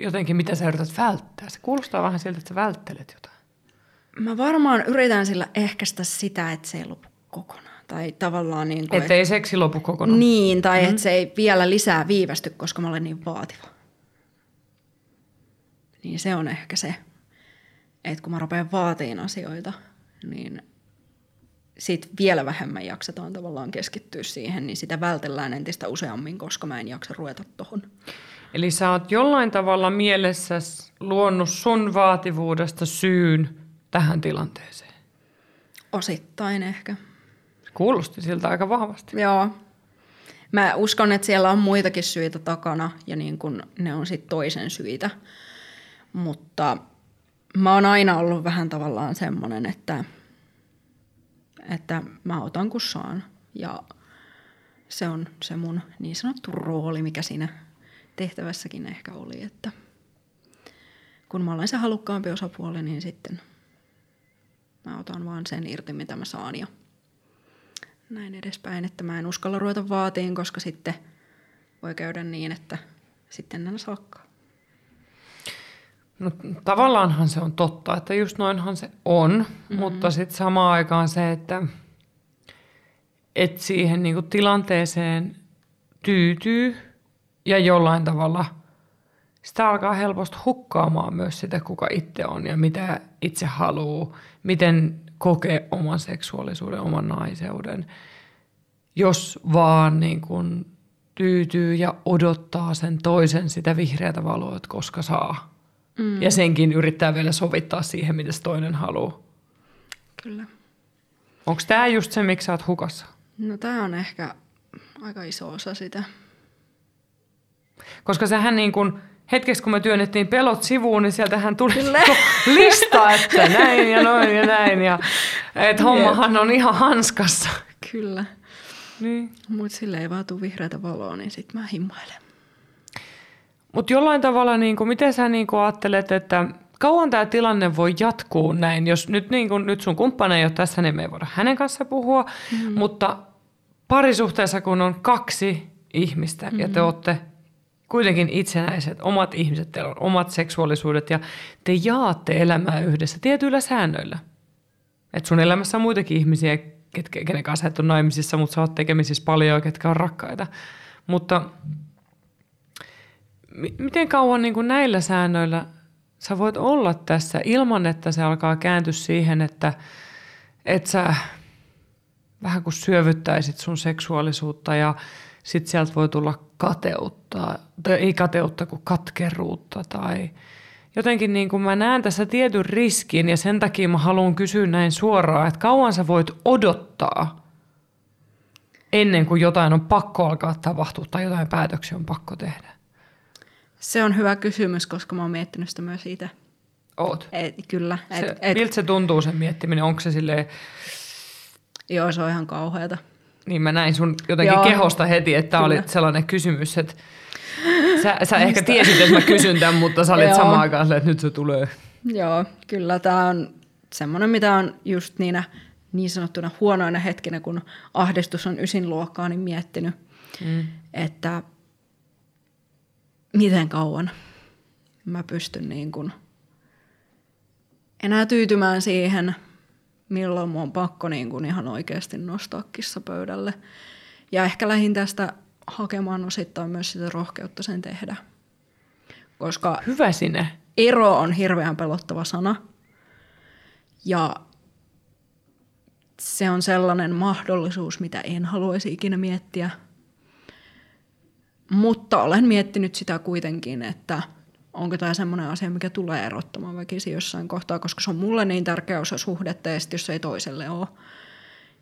jotenkin, mitä sä yrität välttää? Se kuulostaa vähän siltä, että sä välttelet jotain. Mä varmaan yritän sillä ehkäistä sitä, että se ei lopu kokonaan. Tai tavallaan niin kuin, että ei seksi lopu kokonaan. Niin, tai että se ei vielä lisää viivästy, koska mä olen niin vaativa. Niin se on ehkä se, että kun mä rupean vaatimaan asioita, niin sit vielä vähemmän jaksetaan tavallaan keskittyä siihen, niin sitä vältellään entistä useammin, koska mä en jaksa ruveta tohon. Eli sä oot jollain tavalla mielessäsi luonut sun vaativuudesta syyn tähän tilanteeseen? Osittain ehkä. Kuulosti siltä aika vahvasti. Joo. Mä uskon, että siellä on muitakin syitä takana ja niin kun ne on sit toisen syitä. Mutta mä oon aina ollut vähän tavallaan semmoinen, että mä otan kun saan. Ja se on se mun niin sanottu rooli, mikä siinä tehtävässäkin ehkä oli. Että kun mä olen se halukkaampi osapuoli, niin sitten mä otan vaan sen irti, mitä mä saan. Ja näin edespäin, että mä en uskalla ruveta vaatiin, koska sitten voi käydä niin, että sitten en saakaan. No tavallaanhan se on totta, että just noinhan se on, mutta sitten samaan aikaan se, että siihen niinku tilanteeseen tyytyy ja jollain tavalla sitä alkaa helposti hukkaamaan myös sitä, kuka itse on ja mitä itse haluaa, miten kokee oman seksuaalisuuden, oman naiseuden, jos vaan niin kun tyytyy ja odottaa sen toisen sitä vihreätä valoa, että koska saa. Mm. Ja senkin yrittää vielä sovittaa siihen, mitä se toinen haluaa. Kyllä. Onko tämä just se, miksi sä oot hukassa? No tämä on ehkä aika iso osa sitä. Koska sähän niin kun hetkeksi, kun me työnnettiin pelot sivuun, niin sieltähän tuli lista, että näin ja noin ja näin. Ja, et hommahan on ihan hanskassa. Kyllä. Niin. Mutta sille ei vaan tule vihreätä valoa, niin sitten mä himmailen. Mutta jollain tavalla, niinku, miten sä niinku ajattelet, että kauan tämä tilanne voi jatkuu näin? Jos nyt, niinku, nyt sun kumppani ei ole tässä, niin me ei voida hänen kanssa puhua. Mm-hmm. Mutta parisuhteessa, kun on kaksi ihmistä ja te ootte kuitenkin itsenäiset, omat ihmiset, teillä on omat seksuaalisuudet ja te jaatte elämää yhdessä tietyillä säännöillä. Että sun elämässä on muitakin ihmisiä, kenen kanssa et ole naimisissa, mutta sä oot tekemisissä paljon, ketkä on rakkaita. Mutta miten kauan niin kuin näillä säännöillä sä voit olla tässä ilman, että se alkaa kääntyä siihen, että et sä vähän kuin syövyttäisit sun seksuaalisuutta ja sitten sieltä voi tulla kateutta, tai ei kateutta kuin katkeruutta tai jotenkin niin kuin mä näen tässä tietyn riskin ja sen takia mä haluan kysyä näin suoraan, että kauan sä voit odottaa ennen kuin jotain on pakko alkaa tapahtua tai jotain päätöksiä on pakko tehdä? Se on hyvä kysymys, koska mä oon miettinyt sitä myös itse. Oot? Kyllä. Miltä se tuntuu sen miettiminen? Onko se silleen... Joo, se on ihan kauheata. Niin mä näin sun jotenkin kehosta heti, että tää oli sellainen kysymys, että sä ehkä tiesit, että mä kysyn tämän, mutta sä olit samaan aikaan, että nyt se tulee. Joo, kyllä tää on semmoinen, mitä on just niinä niin sanottuna huonoina hetkinä, kun ahdistus on 9 luokkaa, niin miettinyt, että miten kauan mä pystyn niin kun enää tyytymään siihen, milloin mun on pakko niin kun ihan oikeasti nostaa kissa pöydälle. Ja ehkä lähdin tästä hakemaan osittain myös sitä rohkeutta sen tehdä. Koska hyvä sinä. Ero on hirveän pelottava sana. Ja se on sellainen mahdollisuus, mitä en haluaisi ikinä miettiä. Mutta olen miettinyt sitä kuitenkin, että onko tämä semmoinen asia, mikä tulee erottamaan väkisin jossain kohtaa, koska se on mulle niin tärkeä osa suhdetta, ja jos ei toiselle ole,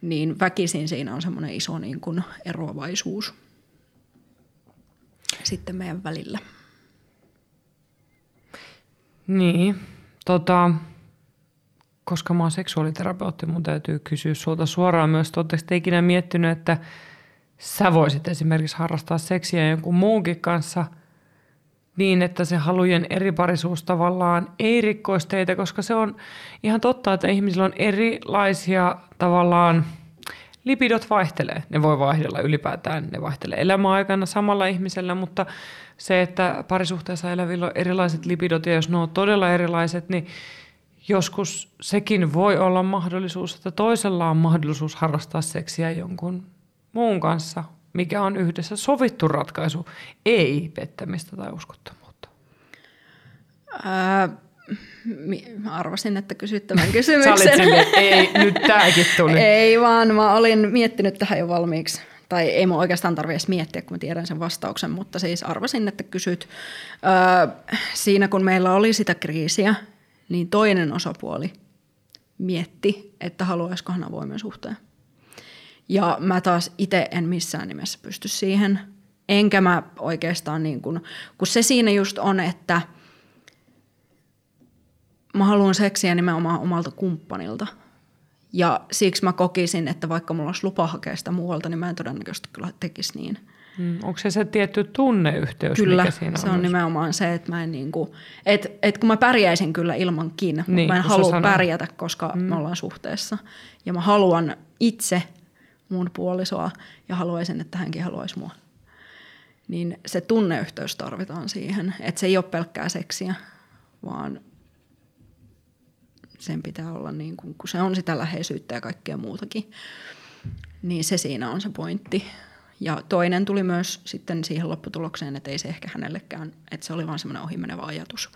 niin väkisin siinä on semmoinen iso niin kuin eroavaisuus sitten meidän välillä. Niin, koska mä oon seksuaaliterapeutti, mun täytyy kysyä sulta suoraan myös, että ootteko te ikinä miettinyt, että sä voisit esimerkiksi harrastaa seksiä jonkun muunkin kanssa niin, että se halujen eriparisuus tavallaan ei rikkoisi teitä, koska se on ihan totta, että ihmisillä on erilaisia tavallaan, lipidot vaihtelee. Ne voi vaihdella ylipäätään, ne vaihtelee elämäaikana samalla ihmisellä, mutta se, että parisuhteessa elävillä on erilaiset lipidot ja jos ne on todella erilaiset, niin joskus sekin voi olla mahdollisuus, että toisella on mahdollisuus harrastaa seksiä jonkun muun kanssa, mikä on yhdessä sovittu ratkaisu, ei pettämistä tai uskottomuutta. Arvasin, että kysyt tämän kysymyksen. Sille, ei, nyt tämäkin tuli. Ei vaan, mä olin miettinyt tähän jo valmiiksi. Tai ei mun oikeastaan tarvitse edes miettiä, kun mä tiedän sen vastauksen, mutta siis arvasin, että kysyt. Siinä kun meillä oli sitä kriisiä, niin toinen osapuoli mietti, että haluaisikohan avoimen suhteen. Ja mä taas itse en missään nimessä pysty siihen. Enkä mä oikeastaan niin kun se siinä just on, että mä haluan seksiä nimenomaan omalta kumppanilta. Ja siksi mä kokisin, että vaikka mulla olisi lupa hakea sitä muualta, niin mä en todennäköisesti kyllä tekisi niin. Onko se tietty tunneyhteys, kyllä, mikä siinä on? Kyllä, se on nimenomaan se, että mä en niin kuin, että kun mä pärjäisin kyllä ilmankin, mutta niin, mä en halua pärjätä, koska me ollaan suhteessa. Ja mä haluan itse mun puolisoa ja haluaisin, että hänkin haluaisi mua. Niin se tunneyhteys tarvitaan siihen, että se ei ole pelkkää seksiä, vaan sen pitää olla niin kuin, kun se on sitä läheisyyttä ja kaikkea muutakin, niin se siinä on se pointti. Ja toinen tuli myös sitten siihen lopputulokseen, että ei se ehkä hänellekään, että se oli vaan semmoinen ohimenevä ajatus.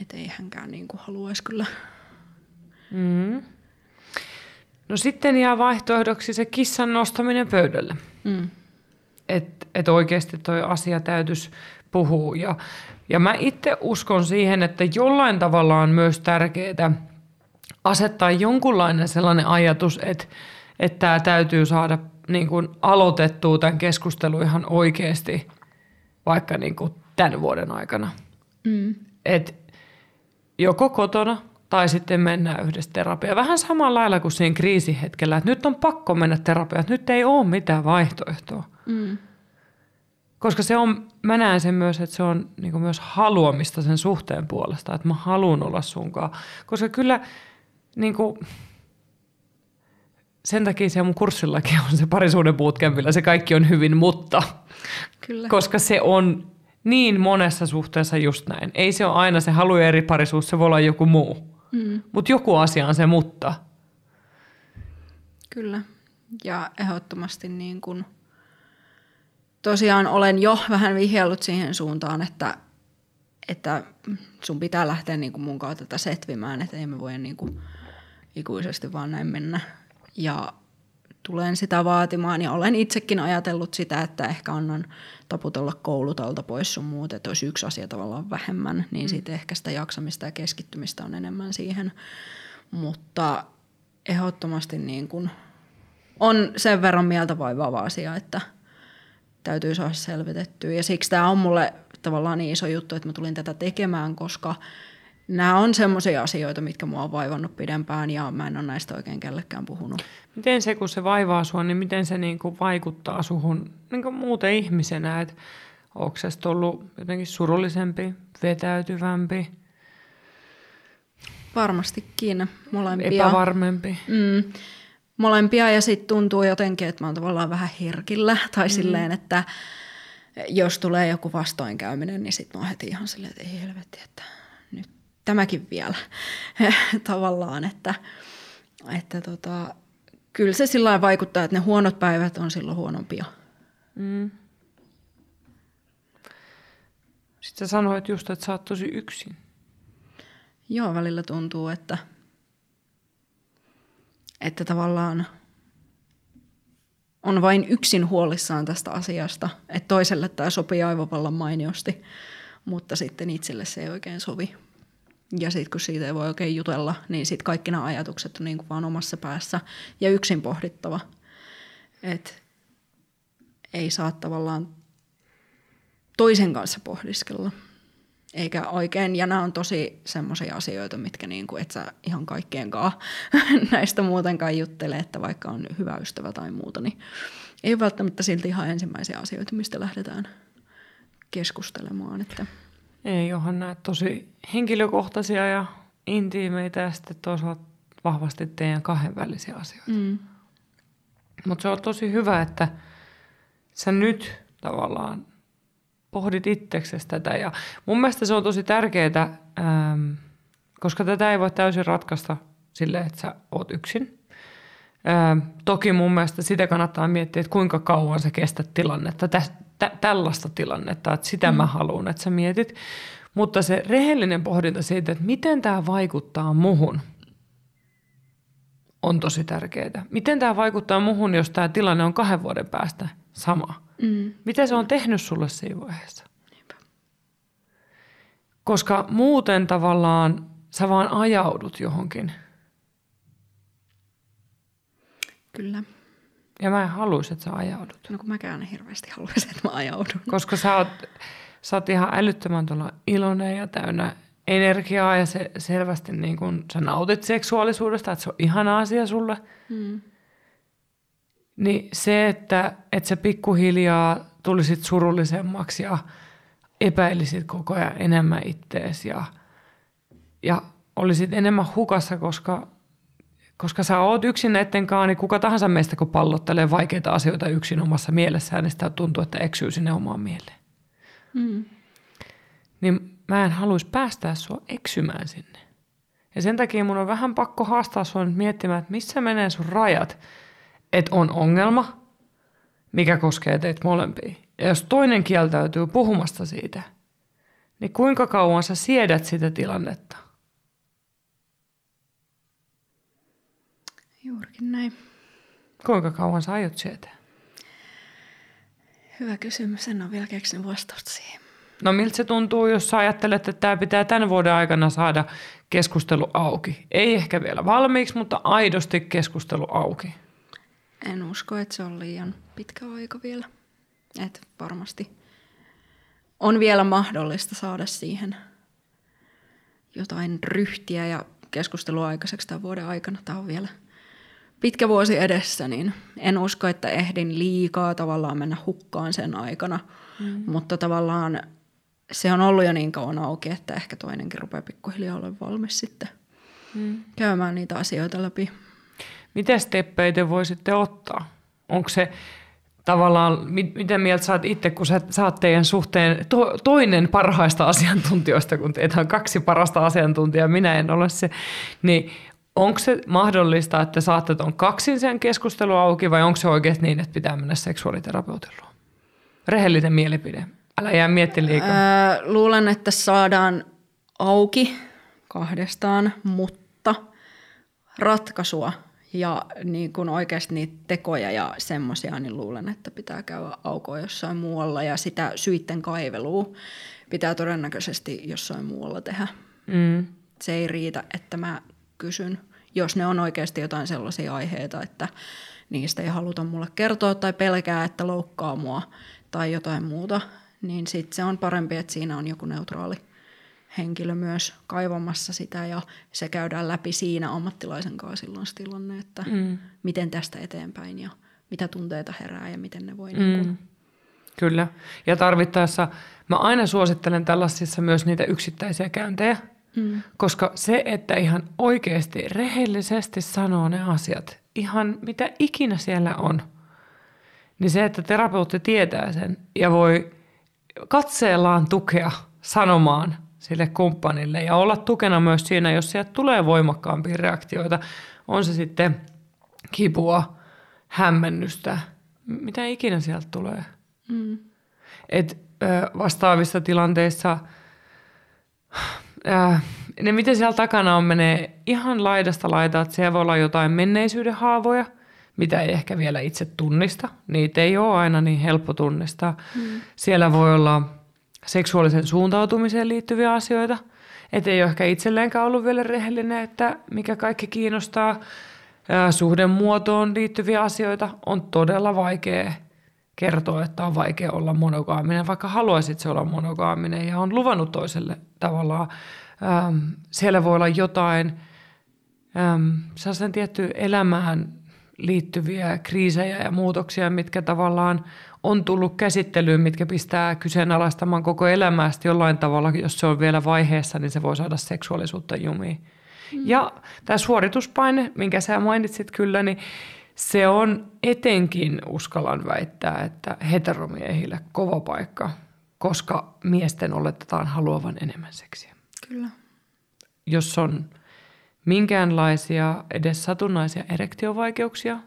Että ei hänkään niin kuin haluaisi kyllä. Mm. No sitten jää vaihtoehdoksi se kissan nostaminen pöydälle. Mm. Että et oikeasti toi asia täytyisi puhua. Ja mä itse uskon siihen, että jollain tavalla on myös tärkeää asettaa jonkunlainen sellainen ajatus, että tämä täytyy saada niin kuin aloitettua tämän keskustelun ihan oikeasti vaikka niin kuin tämän vuoden aikana. Mm. Et joko kotona tai sitten mennään yhdessä terapiaan. Vähän samalla lailla kuin siinä kriisihetkellä, että nyt on pakko mennä terapiaan, että nyt ei ole mitään vaihtoehtoa. Mm. Koska se on, mä näen sen myös, että se on niin kuin myös haluamista sen suhteen puolesta, että mä haluan olla sunkaan. Koska kyllä niin kuin, sen takia se mun kurssillakin on se parisuuden bootcampilla, se kaikki on hyvin, mutta kyllä. Koska se on niin monessa suhteessa just näin. Ei se ole aina se halu ja eri parisuus, se voi olla joku muu. Mm. Mutta joku asia on se mutta. Kyllä. Ja ehdottomasti niin kun tosiaan olen jo vähän vihjellut siihen suuntaan, että sun pitää lähteä niin kun mun kautta tätä setvimään, että ei me voi niin kun ikuisesti vaan näin mennä. Ja tulen sitä vaatimaan ja olen itsekin ajatellut sitä, että ehkä annan taputella koulutalta pois sun muut, että olisi yksi asia tavallaan vähemmän, niin siitä ehkä sitä jaksamista ja keskittymistä on enemmän siihen. Mutta ehdottomasti niin kun on sen verran mieltä vaivaava asia, että täytyy saada selvitettyä. Ja siksi tämä on mulle tavallaan niin iso juttu, että mä tulin tätä tekemään, koska nämä on semmoisia asioita, mitkä mua on vaivannut pidempään ja mä en ole näistä oikein kellekään puhunut. Miten se, kun se vaivaa sua, niin miten se niin kuin vaikuttaa suhun niin kuin muuten ihmisenä? Et onko se ollut jotenkin surullisempi, vetäytyvämpi? Varmastikin. Molempia. Epävarmempi. Mm. Molempia ja sitten tuntuu jotenkin, että mä oon tavallaan vähän herkillä tai silleen, että jos tulee joku vastoinkäyminen, niin sitten mä oon heti ihan silleen, että ei helvetti, että nyt tämäkin vielä tavallaan, että kyllä se sillä lailla vaikuttaa, että ne huonot päivät on silloin huonompia. Mm. Sitten sä sanoit just, että sä oot tosi yksin. Joo, välillä tuntuu, että tavallaan on vain yksin huolissaan tästä asiasta, että toiselle tämä sopii aivan vallan mainiosti, mutta sitten itselle se ei oikein sovi. Ja sitten kun siitä ei voi oikein jutella, niin sitten kaikki nämä ajatukset on niin kuin vaan omassa päässä ja yksin pohdittava. Et ei saa tavallaan toisen kanssa pohdiskella. Eikä oikein, ja nämä on tosi semmoisia asioita, mitkä niin kuin et sä ihan kaikkeenkaan näistä muutenkaan juttele, että vaikka on hyvä ystävä tai muuta, niin ei ole välttämättä silti ihan ensimmäisiä asioita, mistä lähdetään keskustelemaan. Että ei, johan näitä tosi henkilökohtaisia ja intiimeitä ja sitten toisaalta vahvasti teidän kahdenvälisiä asioita. Mm. Mutta se on tosi hyvä, että sä nyt tavallaan pohdit itseksesi tätä. Ja mun mielestä se on tosi tärkeää, koska tätä ei voi täysin ratkaista silleen, että sä oot yksin. Toki mun mielestä sitä kannattaa miettiä, että kuinka kauan sä kestät tilannetta, tällaista tilannetta, että sitä mä haluan, että sä mietit. Mutta se rehellinen pohdinta siitä, että miten tämä vaikuttaa muhun, on tosi tärkeää. Miten tämä vaikuttaa muhun, jos tämä tilanne on 2 vuoden päästä sama? Mm. Mitä se on tehnyt sulle siinä vaiheessa? Niinpä. Koska muuten tavallaan sä vaan ajaudut johonkin. Kyllä. Ja mä en haluaisi, että sä ajaudut. No kun mäkään en hirveästi haluaisi, että mä ajaudun. Koska sä oot ihan älyttömän tuolla iloinen ja täynnä energiaa ja se selvästi niin kun sä nautit seksuaalisuudesta, että se on ihana asia sulle. Mm. Niin se, että sä pikkuhiljaa tulisit surullisemmaksi ja epäilisit koko ajan enemmän itteesi ja olisit enemmän hukassa, koska sä oot yksin näiden kanssa, niin kuka tahansa meistä, kun pallottelee vaikeita asioita yksin omassa mielessään, niin sitä tuntuu, että eksyy sinne omaan mieleen. Mm. Niin mä en haluaisi päästää sua eksymään sinne. Ja sen takia mun on vähän pakko haastaa sua nyt miettimään, että missä menee sun rajat, että on ongelma mikä koskee teitä molempia. Ja jos toinen kieltäytyy puhumasta siitä, niin kuinka kauan sä siedät sitä tilannetta? Juurikin näin. Kuinka kauan sä aiot sietää? Hyvä kysymys. En ole vielä keksinyt vastausta siihen. No miltä se tuntuu, jos sä ajattelet, että tämä pitää tämän vuoden aikana saada keskustelu auki? Ei ehkä vielä valmiiksi, mutta aidosti keskustelu auki. En usko, että se on liian pitkä aika vielä. Että varmasti on vielä mahdollista saada siihen jotain ryhtiä ja keskustelua aikaiseksi tämän vuoden aikana. Tämä on vielä pitkä vuosi edessä, niin en usko, että ehdin liikaa tavallaan mennä hukkaan sen aikana. Mutta tavallaan se on ollut jo niin kauan auki, että ehkä toinenkin rupeaa pikkuhiljaa olemaan valmis sitten käymään niitä asioita läpi. Mitä steppejä te voisitte ottaa? Onko se tavallaan, mitä mieltä sä oot itse, kun sä oot teidän suhteen toinen parhaista asiantuntijoista, kun teitä on kaksi parasta asiantuntijaa, minä en ole se, niin onko se mahdollista, että saatte ton kaksin sen keskustelu auki vai onko se oikeasti niin, että pitää mennä seksuaaliterapeutilla? Rehellinen mielipide. Älä jää mietti liikaa. Luulen, että saadaan auki kahdestaan, mutta ratkaisua ja niin kun oikeasti niitä tekoja ja semmoisia, niin luulen, että pitää käydä aukoa jossain muualla ja sitä syitten kaivelua pitää todennäköisesti jossain muualla tehdä. Se ei riitä, että mä kysyn, jos ne on oikeasti jotain sellaisia aiheita, että niistä ei haluta mulle kertoa tai pelkää, että loukkaa mua tai jotain muuta, niin sitten se on parempi, että siinä on joku neutraali henkilö myös kaivamassa sitä ja se käydään läpi siinä ammattilaisen kanssa silloin se tilanne, että miten tästä eteenpäin ja mitä tunteita herää ja miten ne voi Kyllä. Ja tarvittaessa mä aina suosittelen tällaisissa myös niitä yksittäisiä käyntejä, koska se, että ihan oikeasti rehellisesti sanoo ne asiat, ihan mitä ikinä siellä on, niin se, että terapeutti tietää sen ja voi katseellaan tukea sanomaan sille kumppanille ja olla tukena myös siinä, jos sieltä tulee voimakkaampia reaktioita. On se sitten kipua, hämmennystä, mitä ikinä sieltä tulee. Et vastaavissa tilanteissa ne, mitä siellä takana on, menee ihan laidasta laitaan, että siellä voi olla jotain menneisyyden haavoja, mitä ei ehkä vielä itse tunnista. Niitä ei ole aina niin helppo tunnistaa. Siellä voi olla seksuaalisen suuntautumiseen liittyviä asioita. Että ei ole ehkä itselleenkään ollut vielä rehellinen, että mikä kaikki kiinnostaa. Suhdemuotoon liittyviä asioita on todella vaikea kertoa, että on vaikea olla monogaaminen, vaikka haluaisit se olla monogaaminen ja on luvannut toiselle tavallaan. Siellä voi olla jotain sellaisen tiettyyn elämään liittyviä kriisejä ja muutoksia, mitkä tavallaan on tullut käsittelyyn, mitkä pistää kyseenalaistamaan koko elämästä jollain tavalla. Jos se on vielä vaiheessa, niin se voi saada seksuaalisuutta jumiin. Ja tämä suorituspaine, minkä sä mainitsit kyllä, niin se on etenkin, uskallan väittää, että heteromiehille kova paikka, koska miesten oletetaan haluavan enemmän seksiä. Kyllä. Jos on minkäänlaisia edes satunnaisia erektiovaikeuksia,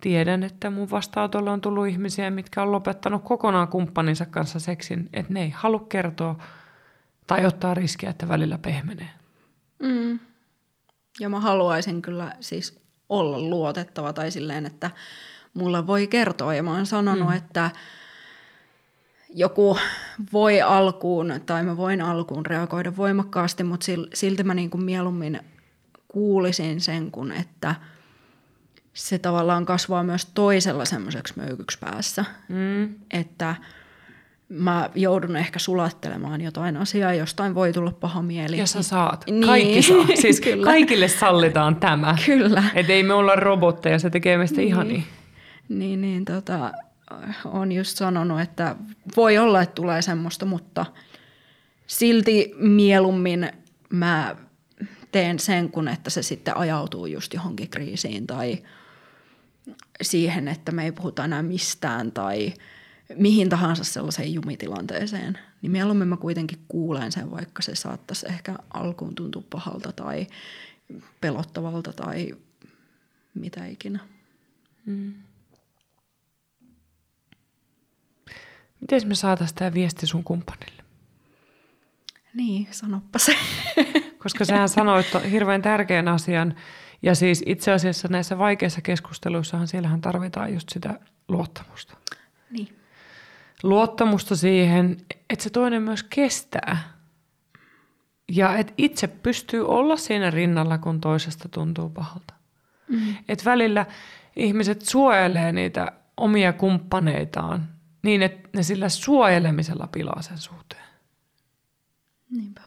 tiedän, että mun vastaanotolla on tullut ihmisiä, mitkä on lopettanut kokonaan kumppaninsa kanssa seksin, että ne ei halua kertoa tai ottaa riskiä, että välillä pehmenee. Ja mä haluaisin kyllä siis olla luotettava tai silleen, että mulle voi kertoa ja mä oon sanonut, että joku voi alkuun tai mä voin alkuun reagoida voimakkaasti, mutta silti mä niin kuin mieluummin kuulisin sen, kun että se tavallaan kasvaa myös toisella semmoiseksi möykyksi päässä. Että mä joudun ehkä sulattelemaan jotain asiaa, jostain voi tulla paha mieli. Ja sä saat. Niin. Kaikki saa. Siis kaikille sallitaan tämä. Kyllä. Että ei me olla robotteja, se tekee meistä ihania. Niin, on just sanonut, että voi olla, että tulee semmoista, mutta silti mieluummin mä teen sen, kun että se sitten ajautuu just johonkin kriisiin tai siihen, että me ei puhuta enää mistään tai mihin tahansa sellaiseen jumitilanteeseen. Niin mieluummin mä kuitenkin kuulen sen, vaikka se saattaisi ehkä alkuun tuntua pahalta tai pelottavalta tai mitä ikinä. Miten me saataisiin tämä viesti sun kumppanille? Niin, sanoppa se. Koska sehän sanoit hirveän tärkeän asian. Ja siis itse asiassa näissä vaikeissa keskusteluissahan siellähän tarvitaan just sitä luottamusta. Niin. Luottamusta siihen, että se toinen myös kestää. Ja että itse pystyy olla siinä rinnalla, kun toisesta tuntuu pahalta. Mm-hmm. Että välillä ihmiset suojelee niitä omia kumppaneitaan niin, että ne sillä suojelemisella pilaa sen suhteen. Niinpä.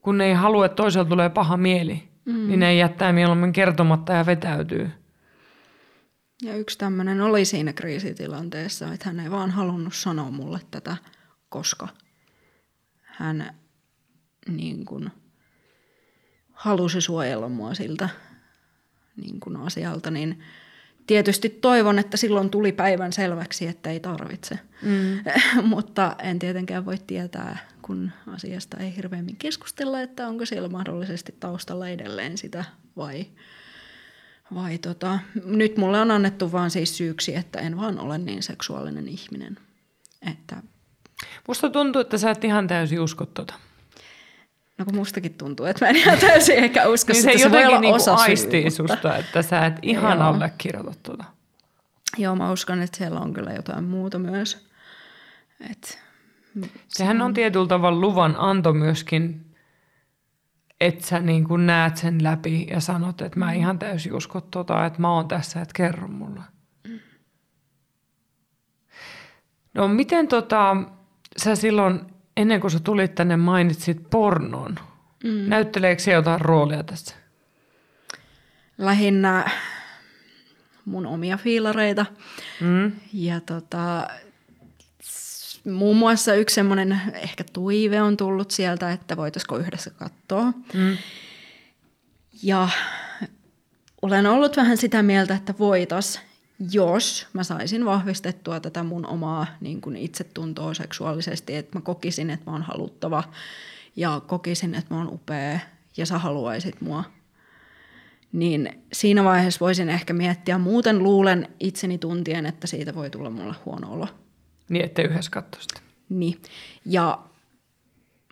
Kun ne ei halua, että toisella tulee paha mieli, niin ne jättää mieluummin kertomatta ja vetäytyy. Ja yksi tämmöinen oli siinä kriisitilanteessa, että hän ei vaan halunnut sanoa mulle tätä, koska hän niin kuin halusi suojella mua siltä niin kuin asialta, niin tietysti toivon, että silloin tuli päivän selväksi, että ei tarvitse. Mutta en tietenkään voi tietää, kun asiasta ei hirveämmin keskustella, että onko siellä mahdollisesti taustalla edelleen sitä vai nyt mulle on annettu vaan siis syyksi, että en vaan ole niin seksuaalinen ihminen. Että musta tuntuu, että sä et ihan täysin usko tota. No kun mustakin tuntuu, että mä en ihan täysin ehkä usko, niin se voi olla niinku osa aistii susta, että sä et ihan allekirjoita tuota. Joo, mä uskon, että siellä on kyllä jotain muuta myös. Sehän on tietyllä tavalla luvan anto myöskin, että sä niin kuin näet sen läpi ja sanot, että mä ihan täysin usko tuota, että mä oon tässä, että kerro mulle. No miten sä silloin... Ennen kuin sä tulit tänne, mainitsit pornon. Näytteleekö se jotain roolia tässä? Lähinnä mun omia fiilareita. Ja muun muassa yksi semmoinen ehkä tuive on tullut sieltä, että voitaisiko yhdessä katsoa. Ja olen ollut vähän sitä mieltä, että voitaisiin. Jos mä saisin vahvistettua tätä mun omaa niin kun itsetuntoa seksuaalisesti, että mä kokisin, että mä oon haluttava ja kokisin, että mä oon upea ja sä haluaisit mua, niin siinä vaiheessa voisin ehkä miettiä. Muuten luulen itseni tuntien, että siitä voi tulla mulle huono olo. Niin, ettei yhdessä katso sitä. Niin. Ja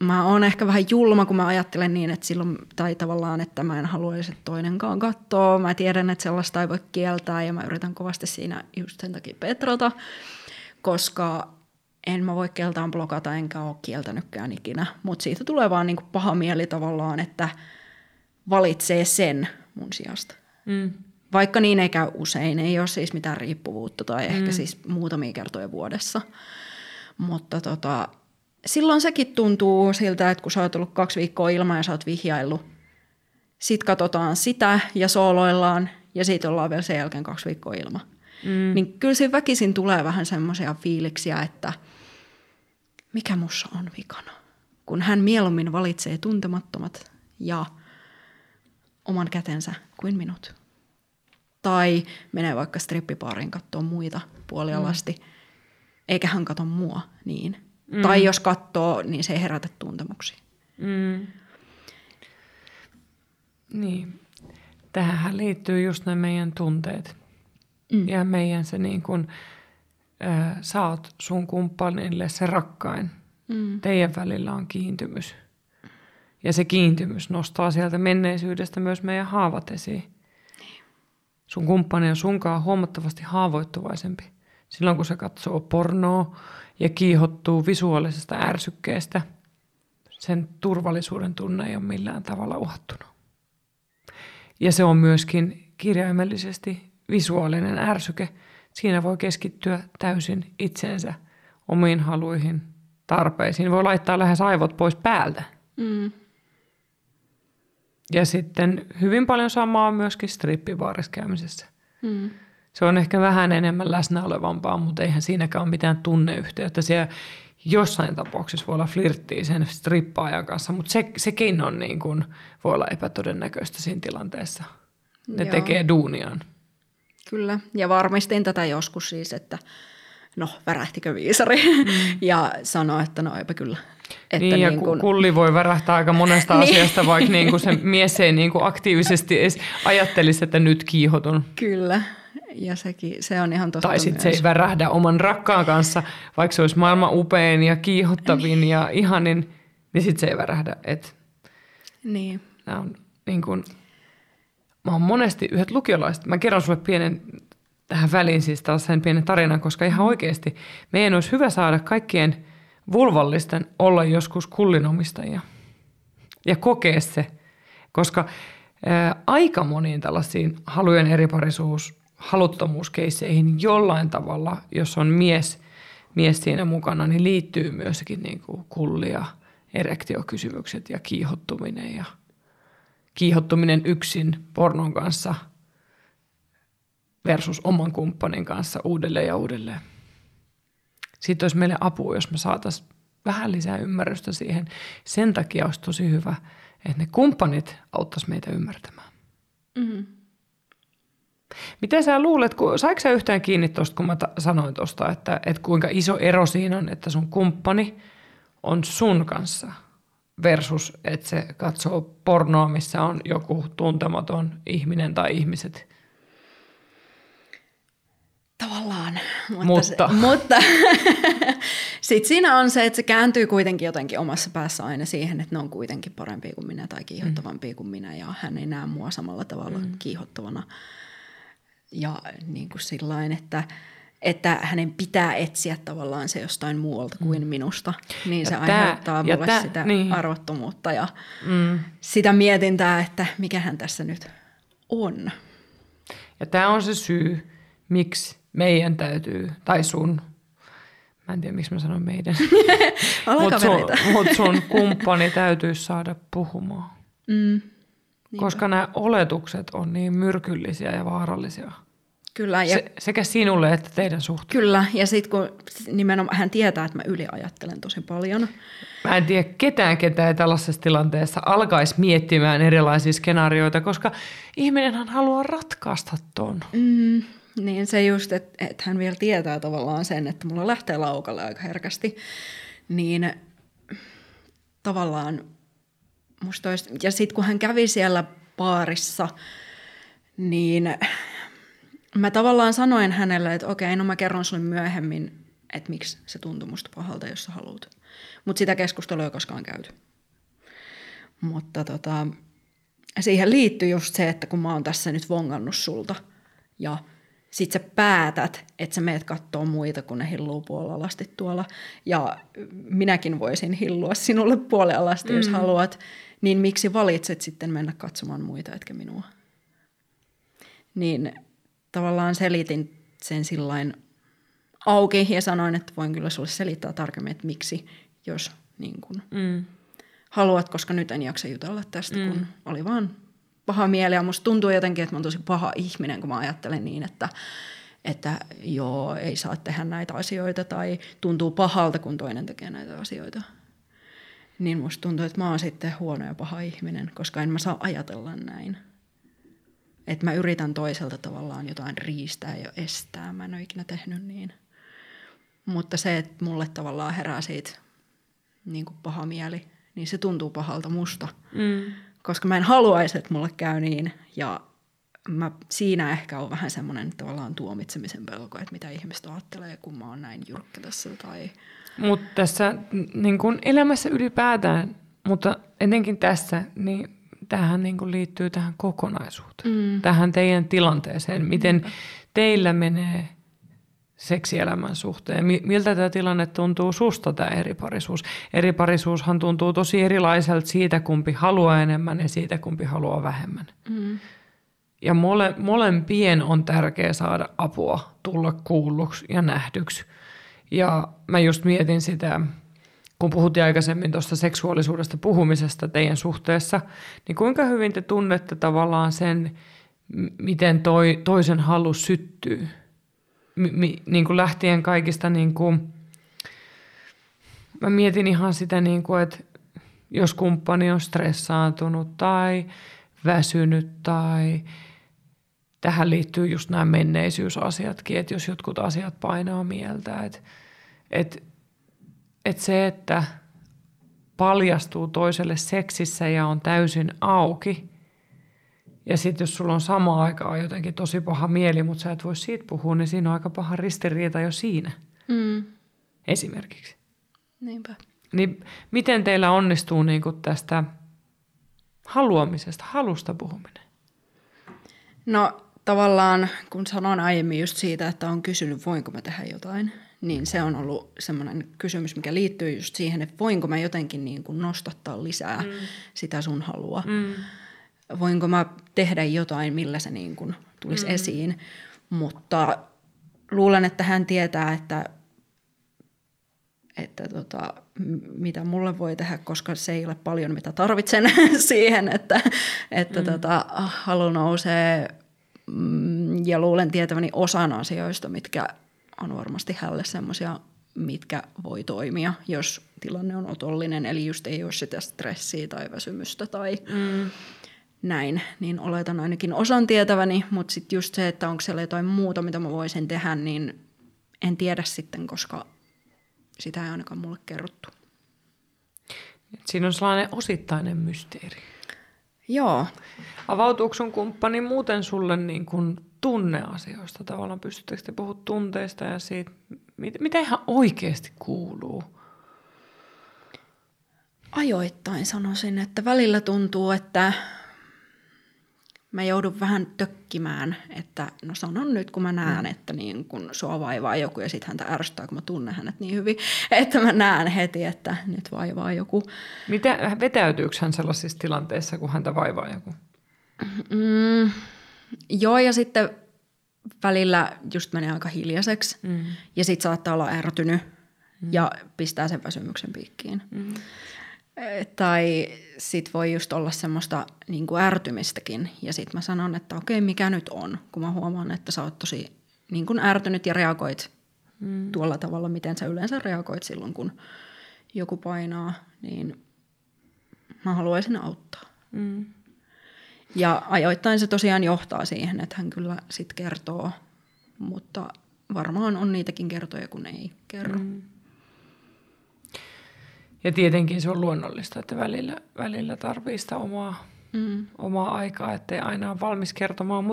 mä oon ehkä vähän julma, kun mä ajattelen niin, että silloin, tai tavallaan, että mä en haluaisi toinenkaan katsoa. Mä tiedän, että sellaista ei voi kieltää ja mä yritän kovasti siinä just sen takia petrata, koska en mä voi keltaan blokata, enkä ole kieltänytkään ikinä. Mutta siitä tulee vaan niinku paha mieli tavallaan, että valitsee sen mun sijasta. Vaikka niin ei käy usein, ei ole siis mitään riippuvuutta tai ehkä siis muutamia kertoja vuodessa. Mutta silloin sekin tuntuu siltä, että kun sä oot ollut 2 viikkoa ilman ja sä oot vihjaillut, sit katsotaan sitä ja sooloillaan ja siitä ollaan vielä sen jälkeen 2 viikkoa ilman. Niin kyllä siinä väkisin tulee vähän semmoisia fiiliksiä, että mikä mussa on vikana, kun hän mieluummin valitsee tuntemattomat ja oman kätensä kuin minut. Tai menee vaikka strippibaariin katsoa muita puolialasti, eikä hän katso mua niin. Tai jos katsoo, niin se ei herätä tuntemuksia. Niin. Tähän liittyy just ne meidän tunteet. Ja meidän se niin kuin, sä oot sun kumppanille se rakkain. Teidän välillä on kiintymys. Ja se kiintymys nostaa sieltä menneisyydestä myös meidän haavat esiin. Sun kumppani on sunkaan huomattavasti haavoittuvaisempi. Silloin kun se katsoo pornoa ja kiihottuu visuaalisesta ärsykkeestä, sen turvallisuuden tunne ei ole millään tavalla uhattuna. Ja se on myöskin kirjaimellisesti visuaalinen ärsyke. Siinä voi keskittyä täysin itseensä, omiin haluihin, tarpeisiin. Voi laittaa lähes aivot pois päältä. Ja sitten hyvin paljon samaa myöskin strippibaarissa käymisessä. Se on ehkä vähän enemmän läsnäolevampaa, mutta eihän siinäkään ole mitään tunneyhteyttä. Siellä jossain tapauksessa voi olla flirttiä sen strippaajan kanssa, mutta sekin on niin kuin, voi olla epätodennäköistä siinä tilanteessa. Ne tekee duuniaan. Kyllä, ja varmistin tätä joskus siis, että värähtikö viisari ja sanoi, että no eipä kyllä. Että niin, niin kun... ja kulli voi värähtää aika monesta asiasta, vaikka niin kuin se mies ei niin kuin aktiivisesti edes ajattelisi, että nyt kiihotun. Kyllä, ja sekin, se on ihan totta. Tai sitten se ei värähdä oman rakkaan kanssa, vaikka se olisi maailman upein ja kiihottavin ja ihanin, niin sitten se ei värähdä. Et... Niin. Nämä on niin kuin... Mä oon monesti yhdet lukiolaiset. Mä kerron sulle pienen... Tähän väliin siis tällaisen pienen tarinan, koska ihan oikeasti meidän olisi hyvä saada kaikkien vulvallisten olla joskus kullinomistajia ja kokea se, koska aika moniin tällaisiin halujen eriparisuus, haluttomuuskeisseihin jollain tavalla, jos on mies siinä mukana, niin liittyy myöskin niin kuin kullia, erektiokysymykset ja kiihottuminen yksin pornon kanssa – versus oman kumppanin kanssa uudelleen ja uudelleen. Siitä olisi meille apua, jos me saataisiin vähän lisää ymmärrystä siihen. Sen takia olisi tosi hyvä, että ne kumppanit auttaisi meitä ymmärtämään. Mm-hmm. Mitä sä luulet, saiko sä yhtään kiinni tuosta, kun mä sanoin tuosta, että kuinka iso ero siinä on, että sun kumppani on sun kanssa versus, että se katsoo pornoa, missä on joku tuntematon ihminen tai ihmiset. Tavallaan, mutta. Sitten siinä on se, että se kääntyy kuitenkin jotenkin omassa päässä aina siihen, että ne on kuitenkin parempia kuin minä tai kiihottavampia kuin minä ja hän ei näe mua samalla tavalla kiihottavana. Ja niin kuin sillain, että hänen pitää etsiä tavallaan se jostain muualta kuin minusta, niin ja se aiheuttaa mulle sitä arvottomuutta ja sitä mietintää, että mikähän tässä nyt on. Ja tämä on se syy, miksi meidän täytyy, tai sun, mä en tiedä miksi mä sanon meidän, mut sun kumppani täytyy saada puhumaan. Koska nämä oletukset on niin myrkyllisiä ja vaarallisia. Kyllä. Ja sekä sinulle että teidän suhteen. Kyllä, ja sitten kun nimenomaan hän tietää, että mä yliajattelen tosi paljon. Mä en tiedä ketään ei tällaisessa tilanteessa alkaisi miettimään erilaisia skenaarioita, koska ihminenhän haluaa ratkaista ton. Niin se just, että hän vielä tietää tavallaan sen, että mulla lähtee laukalle aika herkästi, niin tavallaan musta olisi... Ja sitten kun hän kävi siellä baarissa, niin mä tavallaan sanoin hänelle, että okei, no mä kerron sulle myöhemmin, että miksi se tuntuu musta pahalta, jos sä haluut. Mutta sitä keskustelua ei koskaan käyty. Mutta siihen liittyy just se, että kun mä oon tässä nyt vongannut sulta ja... Sit sä päätät, että sä meet kattoo muita, kun ne hilluu puolialasti tuolla. Ja minäkin voisin hillua sinulle puolialasti, jos haluat. Niin miksi valitset sitten mennä katsomaan muita, etkä minua? Niin tavallaan selitin sen sillain auki ja sanoin, että voin kyllä sulle selittää tarkemmin, että miksi, jos niin kun haluat. Koska nyt en jaksa jutella tästä, kun oli vaan... paha mieli ja musta tuntuu jotenkin, että mä oon tosi paha ihminen, kun mä ajattelen niin, että joo, ei saa tehdä näitä asioita tai tuntuu pahalta, kun toinen tekee näitä asioita. Niin musta tuntuu, että mä oon sitten huono ja paha ihminen, koska en mä saa ajatella näin. Että mä yritän toiselta tavallaan jotain riistää ja estää, mä en ole ikinä tehnyt niin. Mutta se, että mulle tavallaan herää siitä niin kuin paha mieli, niin se tuntuu pahalta musta. Koska mä en haluaisi, että mulle käy niin. Ja mä siinä ehkä on vähän semmoinen tavallaan tuomitsemisen pelko, että mitä ihmiset ajattelee, kun mä oon näin jyrkkä tässä. Tai... Mutta tässä niin kun elämässä ylipäätään, mutta etenkin tässä, niin tämähän niin kun liittyy tähän kokonaisuuteen. Tähän teidän tilanteeseen. Miten teillä menee seksielämän suhteen? Miltä tämä tilanne tuntuu susta, tämä eriparisuus? Eriparisuushan tuntuu tosi erilaiselta siitä, kumpi haluaa enemmän ja siitä, kumpi haluaa vähemmän. Ja molempien on tärkeää saada apua, tulla kuulluksi ja nähdyksi. Ja mä just mietin sitä, kun puhuttiin aikaisemmin tuosta seksuaalisuudesta puhumisesta teidän suhteessa, niin kuinka hyvin te tunnette tavallaan sen, miten toisen halu syttyy? Niin kuin lähtien kaikista, niin kuin, mä mietin ihan sitä, niin kuin, että jos kumppani on stressaantunut tai väsynyt tai tähän liittyy just nämä menneisyysasiatkin, että jos jotkut asiat painaa mieltä, että se, että paljastuu toiselle seksissä ja on täysin auki. Ja sitten jos sulla on samaan aikaan jotenkin tosi paha mieli, mutta sä et voi siitä puhua, niin siinä on aika paha ristiriita jo siinä. Mm. Esimerkiksi. Niinpä. Niin miten teillä onnistuu niin kuin tästä haluamisesta, halusta puhuminen? No tavallaan, kun sanoin aiemmin just siitä, että on kysynyt, voinko mä tehdä jotain, niin se on ollut semmoinen kysymys, mikä liittyy just siihen, että voinko mä jotenkin niin kuin nostattaa lisää sitä sun halua. Mm. Voinko mä tehdä jotain, millä se niin kuin tulisi esiin. Mutta luulen, että hän tietää, että mitä mulle voi tehdä, koska se ei ole paljon, mitä tarvitsen siihen, että halu nousee. Ja luulen tietäväni osan asioista, mitkä on varmasti hälle semmoisia, mitkä voi toimia, jos tilanne on otollinen. Eli just ei ole sitä stressiä tai väsymystä tai näin. Niin oletan ainakin osan tietäväni, mutta sitten just se, että onko siellä jotain muuta, mitä mä voisin tehdä, niin en tiedä sitten, koska sitä ei ainakaan mulle kerrottu. Siinä on sellainen osittainen mysteeri. Joo. Avautuuko sun kumppani muuten sulle niin kuin tunneasioista tavallaan? Pystyttekö te puhumaan tunteista ja siitä, mitä ihan oikeasti kuuluu? Ajoittain sanoisin, että välillä tuntuu, että mä joudun vähän tökkimään, että no sanon nyt, kun mä näen, että niin kun sua vaivaa joku ja sit häntä ärsyttää, kun mä tunnen hänet niin hyvin, että mä näen heti, että nyt vaivaa joku. Miten vetäytyykö hän sellaisissa tilanteissa, kun häntä vaivaa joku? Joo, ja sitten välillä just menee aika hiljaiseksi ja sit saattaa olla ärtynyt ja pistää sen väsymyksen piikkiin. Mm. Tai sit voi just olla semmoista niin kuin ärtymistäkin ja sit mä sanon, että okei, mikä nyt on, kun mä huomaan, että sä oot tosi niin kuin ärtynyt ja reagoit tuolla tavalla, miten sä yleensä reagoit silloin, kun joku painaa, niin mä haluaisin auttaa. Mm. Ja ajoittain se tosiaan johtaa siihen, että hän kyllä sit kertoo, mutta varmaan on niitäkin kertoja, kun ei kerro. Mm. Ja tietenkin se on luonnollista, että välillä tarvii sitä omaa aikaa, ettei aina ole valmis kertomaan.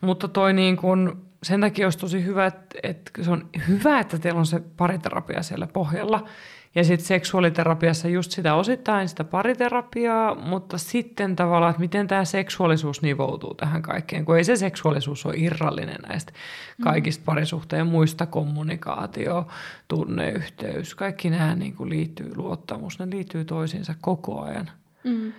Mutta toi niin kun, sen takia olisi tosi hyvä, että se on hyvä, että teillä on se pariterapia siellä pohjalla. Ja sitten seksuaaliterapiassa just sitä osittain sitä pariterapiaa, mutta sitten tavallaan, että miten tämä seksuaalisuus nivoutuu tähän kaikkeen. Kun ei se seksuaalisuus ole irrallinen näistä kaikista parisuhteen muista, kommunikaatio, tunneyhteys. Kaikki nämä niin kuin liittyy, luottamus, ne liittyy toisiinsa koko ajan. Mm.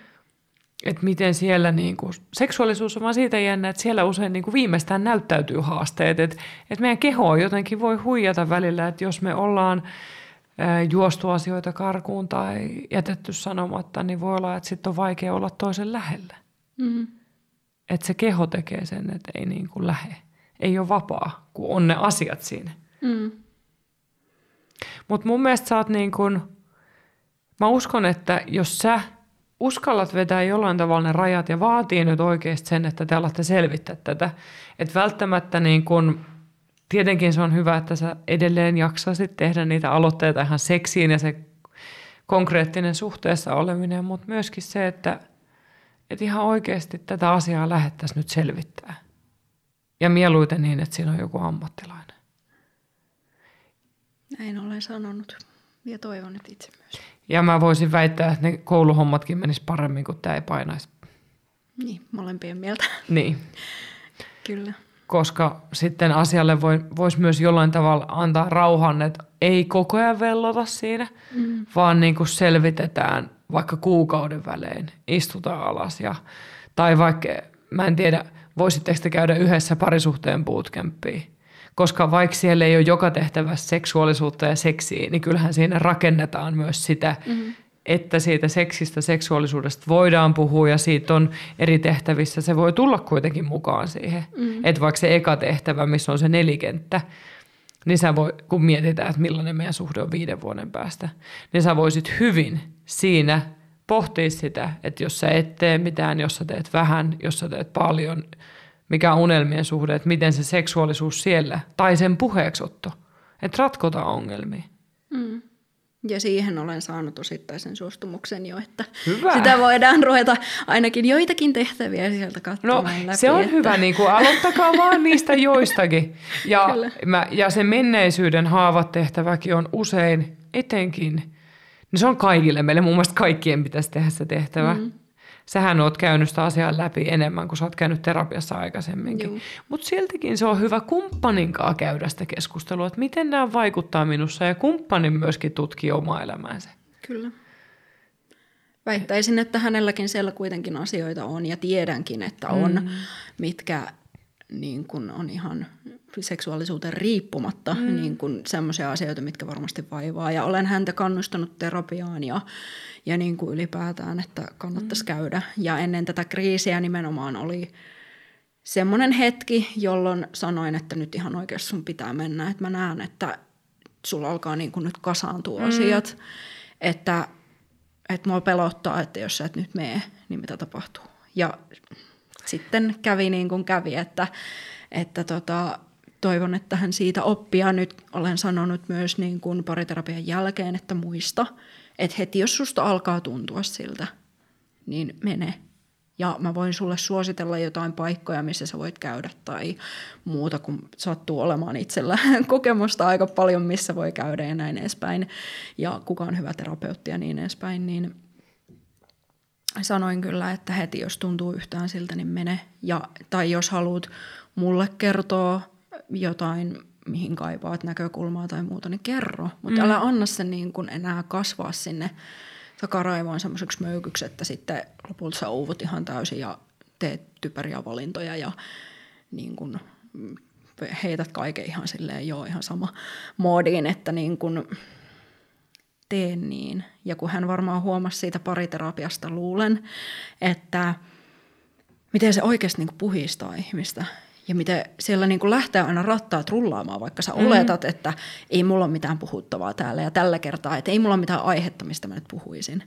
Että miten siellä niin kuin, seksuaalisuus on vaan siitä jännä, että siellä usein niin kuin viimeistään näyttäytyy haasteet. Että meidän kehoa jotenkin voi huijata välillä, että jos me ollaan juostu asioita karkuun tai jätetty sanomatta, niin voi olla, että sitten on vaikea olla toisen lähellä. Mm. Että se keho tekee sen, että ei niin kuin lähe. Ei ole vapaa, kun on ne asiat siinä. Mm. Mutta mun mielestä sä oot niin kuin, mä uskon, että jos sä uskallat vetää jollain tavalla ne rajat ja vaatii nyt oikeasti sen, että te alatte selvittää tätä. Että välttämättä niin kuin tietenkin se on hyvä, että sä edelleen jaksaisit tehdä niitä aloitteita ihan seksiin ja se konkreettinen suhteessa oleminen, mutta myöskin se, että ihan oikeasti tätä asiaa lähettäisiin nyt selvittää. Ja mieluiten niin, että siinä on joku ammattilainen. Näin olen sanonut ja toivon, että itse myös. Ja mä voisin väittää, että ne kouluhommatkin menisivät paremmin, kun tämä ei painaisi. Niin, molempien mieltä. Niin. Kyllä. Koska sitten asialle voisi myös jollain tavalla antaa rauhan, että ei koko ajan vellota siinä, vaan niin kuin selvitetään vaikka kuukauden välein, istutaan alas. Tai vaikka, mä en tiedä, voisitteko te käydä yhdessä parisuhteen bootcampia? Koska vaikka siellä ei ole joka tehtävässä seksuaalisuutta ja seksiä, niin kyllähän siinä rakennetaan myös sitä, että siitä seksistä, seksuaalisuudesta voidaan puhua ja siitä on eri tehtävissä. Se voi tulla kuitenkin mukaan siihen. Että vaikka se eka tehtävä, missä on se nelikenttä, niin sä voi, kun mietitään, että millainen meidän suhde on 5 vuoden päästä, niin sä voisit hyvin siinä pohtia sitä, että jos sä et tee mitään, jos sä teet vähän, jos sä teet paljon, mikä on unelmien suhde, että miten se seksuaalisuus siellä, tai sen puheeksotto, että ratkotaan ongelmia. Ja siihen olen saanut osittaisen suostumuksen jo, että hyvä. Sitä voidaan ruveta ainakin joitakin tehtäviä sieltä katsomaan läpi. Se on hyvä, niin kuin aloittakaa vaan niistä joistakin. Ja se menneisyyden haavatehtäväkin on usein etenkin. No se on kaikille meille, mun mielestä kaikkien pitäisi tehdä se tehtävä. Mm-hmm. Sähän oot käynyt sitä asiaa läpi enemmän, kun sä oot käynyt terapiassa aikaisemminkin. Mutta siltikin se on hyvä kumppaninkaan käydä sitä keskustelua, että miten nämä vaikuttaa minussa ja kumppanin myöskin tutkii omaa elämäänsä. Kyllä. Väittäisin, että hänelläkin siellä kuitenkin asioita on ja tiedänkin, että on, mitkä niin kun on ihan seksuaalisuuteen riippumatta niin kun semmoisia asioita, mitkä varmasti vaivaa. Ja olen häntä kannustanut terapiaan ja niin kuin ylipäätään, että kannattaisi käydä. Ja ennen tätä kriisiä nimenomaan oli semmoinen hetki, jolloin sanoin, että nyt ihan oikeasti sun pitää mennä. Että mä näen, että sulla alkaa niin kuin nyt kasaantua asiat. Että mua pelottaa, että jos sä et nyt mene, niin mitä tapahtuu. Ja sitten kävi niin kuin kävi, että toivon, että hän siitä oppii. Ja nyt olen sanonut myös niin kuin pariterapian jälkeen, että muista, että heti jos susta alkaa tuntua siltä, niin mene. Ja mä voin sulle suositella jotain paikkoja, missä sä voit käydä tai muuta, kun sattuu olemaan itsellä kokemusta aika paljon, missä voi käydä ja näin edespäin. Ja kuka on hyvä terapeutti ja niin edespäin, niin sanoin kyllä, että heti jos tuntuu yhtään siltä, niin mene. Tai jos haluat mulle kertoa jotain, mihin kaipaat näkökulmaa tai muuta, niin kerro. Mutta älä anna sen niin kun enää kasvaa sinne takaraivoon semmoiseksi möykyksi, että sitten lopulta sä uuvut ihan täysin ja teet typeriä valintoja ja niin kun heität kaiken ihan silleen joo, ihan sama moodiin, että niin kun tee niin. Ja kun hän varmaan huomasi siitä pariterapiasta, luulen, että miten se oikeasti niin kun puhistaa ihmistä. Ja miten siellä niin kuin lähtee aina rattaat rullaamaan, vaikka sä oletat, että ei mulla ole mitään puhuttavaa täällä ja tällä kertaa, että ei mulla ole mitään aihetta, mistä mä nyt puhuisin.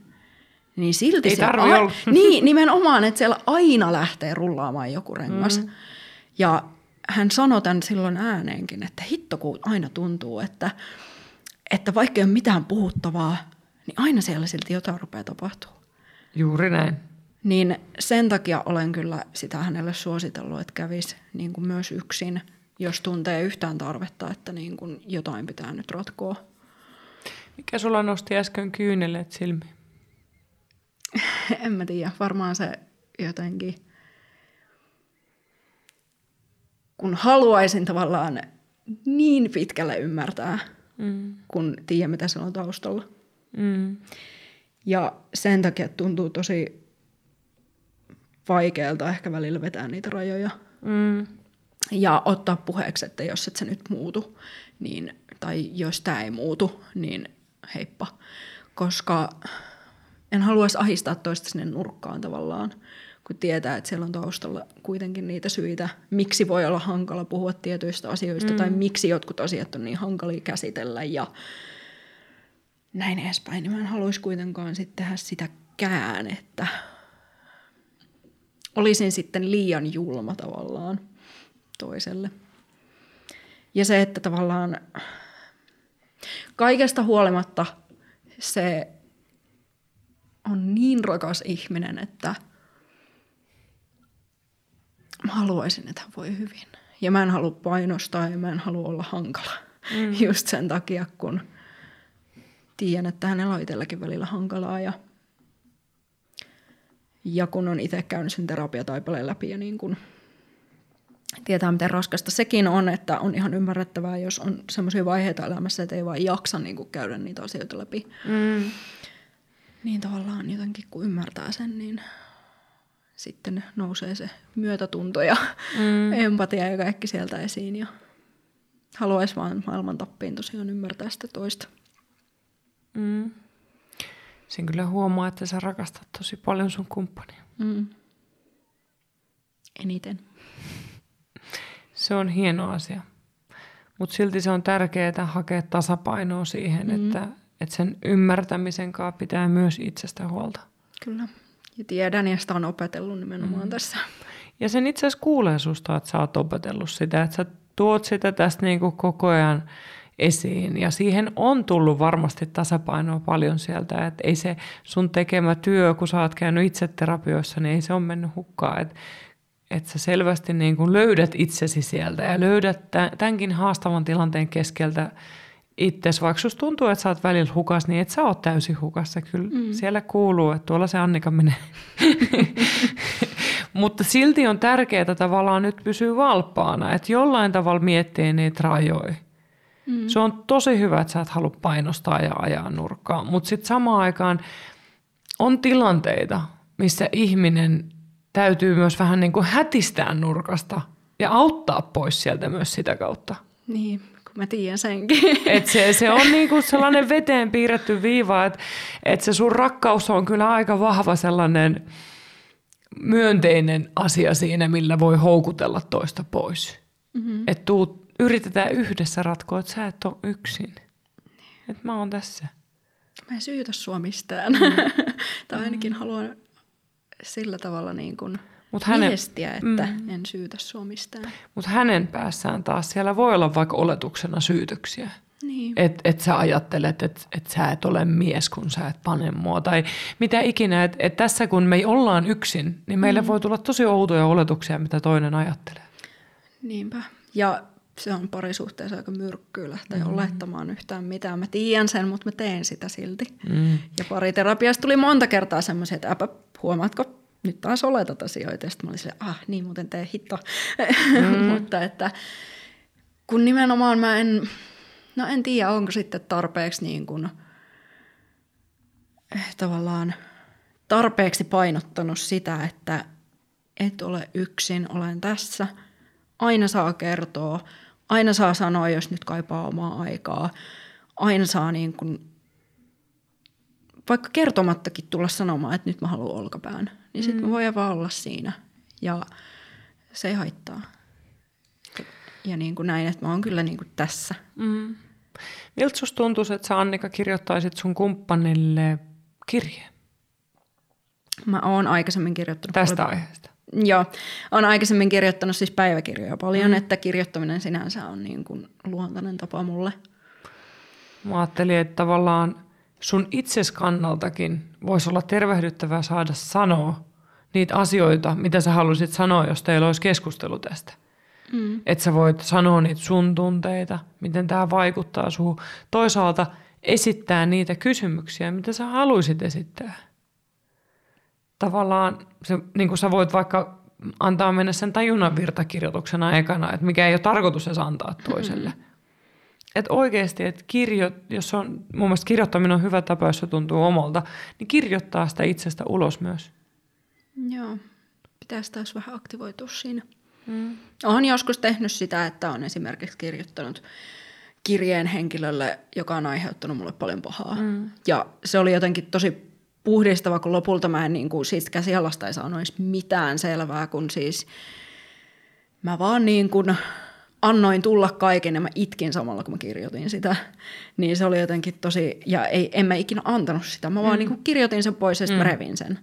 Niin silti ei tarvitse olla. Niin, nimenomaan, että siellä aina lähtee rullaamaan joku rengas. Ja hän sanoi tämän silloin ääneenkin, että hitto kun aina tuntuu, että vaikka ei ole mitään puhuttavaa, niin aina siellä silti jotain rupeaa tapahtumaan. Juuri näin. Niin sen takia olen kyllä sitä hänelle suositellut, että kävisi niin kuin myös yksin, jos tuntee yhtään tarvetta, että niin kuin jotain pitää nyt ratkoa. Mikä sulla nosti äsken kyynelet silmiin? En mä tiedä. Varmaan se jotenkin, kun haluaisin tavallaan niin pitkälle ymmärtää, kun tiedän mitä siellä on taustalla. Ja sen takia tuntuu tosi vaikealta ehkä välillä vetää niitä rajoja ja ottaa puheeksi, että jos et sä nyt muutu niin, tai jos tää ei muutu, niin heippa. Koska en haluaisi ahistaa toista sinne nurkkaan tavallaan, kun tietää, että siellä on taustalla kuitenkin niitä syitä, miksi voi olla hankala puhua tietyistä asioista tai miksi jotkut asiat on niin hankalia käsitellä ja näin edespäin. Niin mä en haluaisi kuitenkaan sitten tehdä sitäkään, että olisin sitten liian julma tavallaan toiselle. Ja se, että tavallaan kaikesta huolimatta se on niin rakas ihminen, että mä haluaisin, että hän voi hyvin. Ja mä en halua painostaa ja mä en halua olla hankala. Just sen takia, kun tiedän, että hänellä on itselläkin välillä hankalaa ja kun on itse käynyt sen terapiataipaleen läpi ja niin kun tietää, miten raskasta sekin on, että on ihan ymmärrettävää, jos on semmoisia vaiheita elämässä, että ei vaan jaksa niin kun käydä niitä asioita läpi. Niin tavallaan jotenkin, kun ymmärtää sen, niin sitten nousee se myötätunto ja empatia ja kaikki sieltä esiin. Ja haluaisi vaan maailman tappiin tosiaan ymmärtää sitä toista. Sen kyllä huomaa, että sä rakastat tosi paljon sun kumppania. Eniten. Se on hieno asia. Mutta silti se on tärkeää hakea tasapainoa siihen, että sen ymmärtämisen kanssa pitää myös itsestä huolta. Kyllä. Ja tiedän, ja sitä on opetellut nimenomaan tässä. Ja sen itse asiassa kuulee susta, että sä oot opetellut sitä, että sä tuot sitä tästä niinku koko ajan esiin. Ja siihen on tullut varmasti tasapainoa paljon sieltä, että ei se sun tekemä työ, kun sä oot käynyt itse terapioissa, niin ei se ole mennyt hukkaan. Että sä selvästi niin kun löydät itsesi sieltä ja löydät tämänkin haastavan tilanteen keskeltä itses. Vaikka susta tuntuu, että sä oot välillä hukas, niin et sä oot täysin hukassa. Kyllä siellä kuuluu, että tuolla se Annika menee. Mutta silti on tärkeää tavallaan nyt pysyä valppaana, että jollain tavalla miettii niitä rajoja. Se on tosi hyvä, että sä et halua painostaa ja ajaa nurkkaan. Mutta sitten samaan aikaan on tilanteita, missä ihminen täytyy myös vähän niin kuin hätistää nurkasta ja auttaa pois sieltä myös sitä kautta. Niin, kun mä tiedän senkin. Et se on niin kuin sellainen veteen piirretty viiva, että se sun rakkaus on kyllä aika vahva sellainen myönteinen asia siinä, millä voi houkutella toista pois. Mm-hmm. Että yritetään yhdessä ratkoa, että sä et ole yksin. Että mä oon tässä. Mä en syytä sua mistään. Tai ainakin haluan sillä tavalla niin kuin viestiä, että en syytä sua mistään. Mutta hänen päässään taas siellä voi olla vaikka oletuksena syytöksiä. Niin. Että et sä ajattelet, että et sä et ole mies, kun sä et pane mua. Tai mitä ikinä, että et tässä kun me ollaan yksin, niin meille voi tulla tosi outoja oletuksia, mitä toinen ajattelee. Niinpä. Ja se on parisuhteessa aika myrkkyä lähteä olettamaan yhtään mitään. Mä tiedän sen, mutta mä teen sitä silti. Ja pariterapiassa tuli monta kertaa semmoisia, että huomaatko, nyt taas oletat asioita. Ja sitten mä olin silleen, niin muuten tee hitto. Mutta että kun nimenomaan mä en tiedä, onko sitten tarpeeksi niin kuin, tavallaan tarpeeksi painottanut sitä, että et ole yksin, olen tässä. Aina saa kertoa, aina saa sanoa, jos nyt kaipaa omaa aikaa. Aina saa niin kuin, vaikka kertomattakin tulla sanomaan, että nyt mä haluan olkapään. Niin sitten mä voin vaan olla siinä ja se ei haittaa. Ja niin kuin näin, että mä oon kyllä niin kuin tässä. Miltä susta tuntuisi, että sä Annika kirjoittaisit sun kumppanille kirjeen? Mä oon aikaisemmin kirjoittanut. Tästä aiheesta? Joo. Oon aikaisemmin kirjoittanut siis päiväkirjoja paljon, että kirjoittaminen sinänsä on niin kuin luontainen tapa mulle. Mä ajattelin, että tavallaan sun itses kannaltakin voisi olla tervehdyttävää saada sanoa niitä asioita, mitä sä haluaisit sanoa, jos teillä olisi keskustelu tästä. Että sä voit sanoa niitä sun tunteita, miten tämä vaikuttaa suhun. Toisaalta esittää niitä kysymyksiä, mitä sä haluaisit esittää. Tavallaan se, niin kuin sä voit vaikka antaa mennä sen tajunnan virtakirjoituksena ekana, että mikä ei ole tarkoitus edes antaa toiselle. Että oikeasti, että mun mielestä kirjoittaminen on hyvä tapa, jos se tuntuu omalta, niin kirjoittaa sitä itsestä ulos myös. Joo, pitäisi taas vähän aktivoitua siinä. Olen joskus tehnyt sitä, että olen esimerkiksi kirjoittanut kirjeen henkilölle, joka on aiheuttanut mulle paljon pahaa. Ja se oli jotenkin tosi puhdistava, kun lopulta mä en niin kuin siitä käsialasta ei saanut edes mitään selvää, kun siis mä vaan niin kuin annoin tulla kaiken ja mä itkin samalla, kun mä kirjoitin sitä. Niin se oli jotenkin tosi, ja en mä ikinä antanut sitä, mä vaan niin kuin kirjoitin sen pois ja sitten revin sen.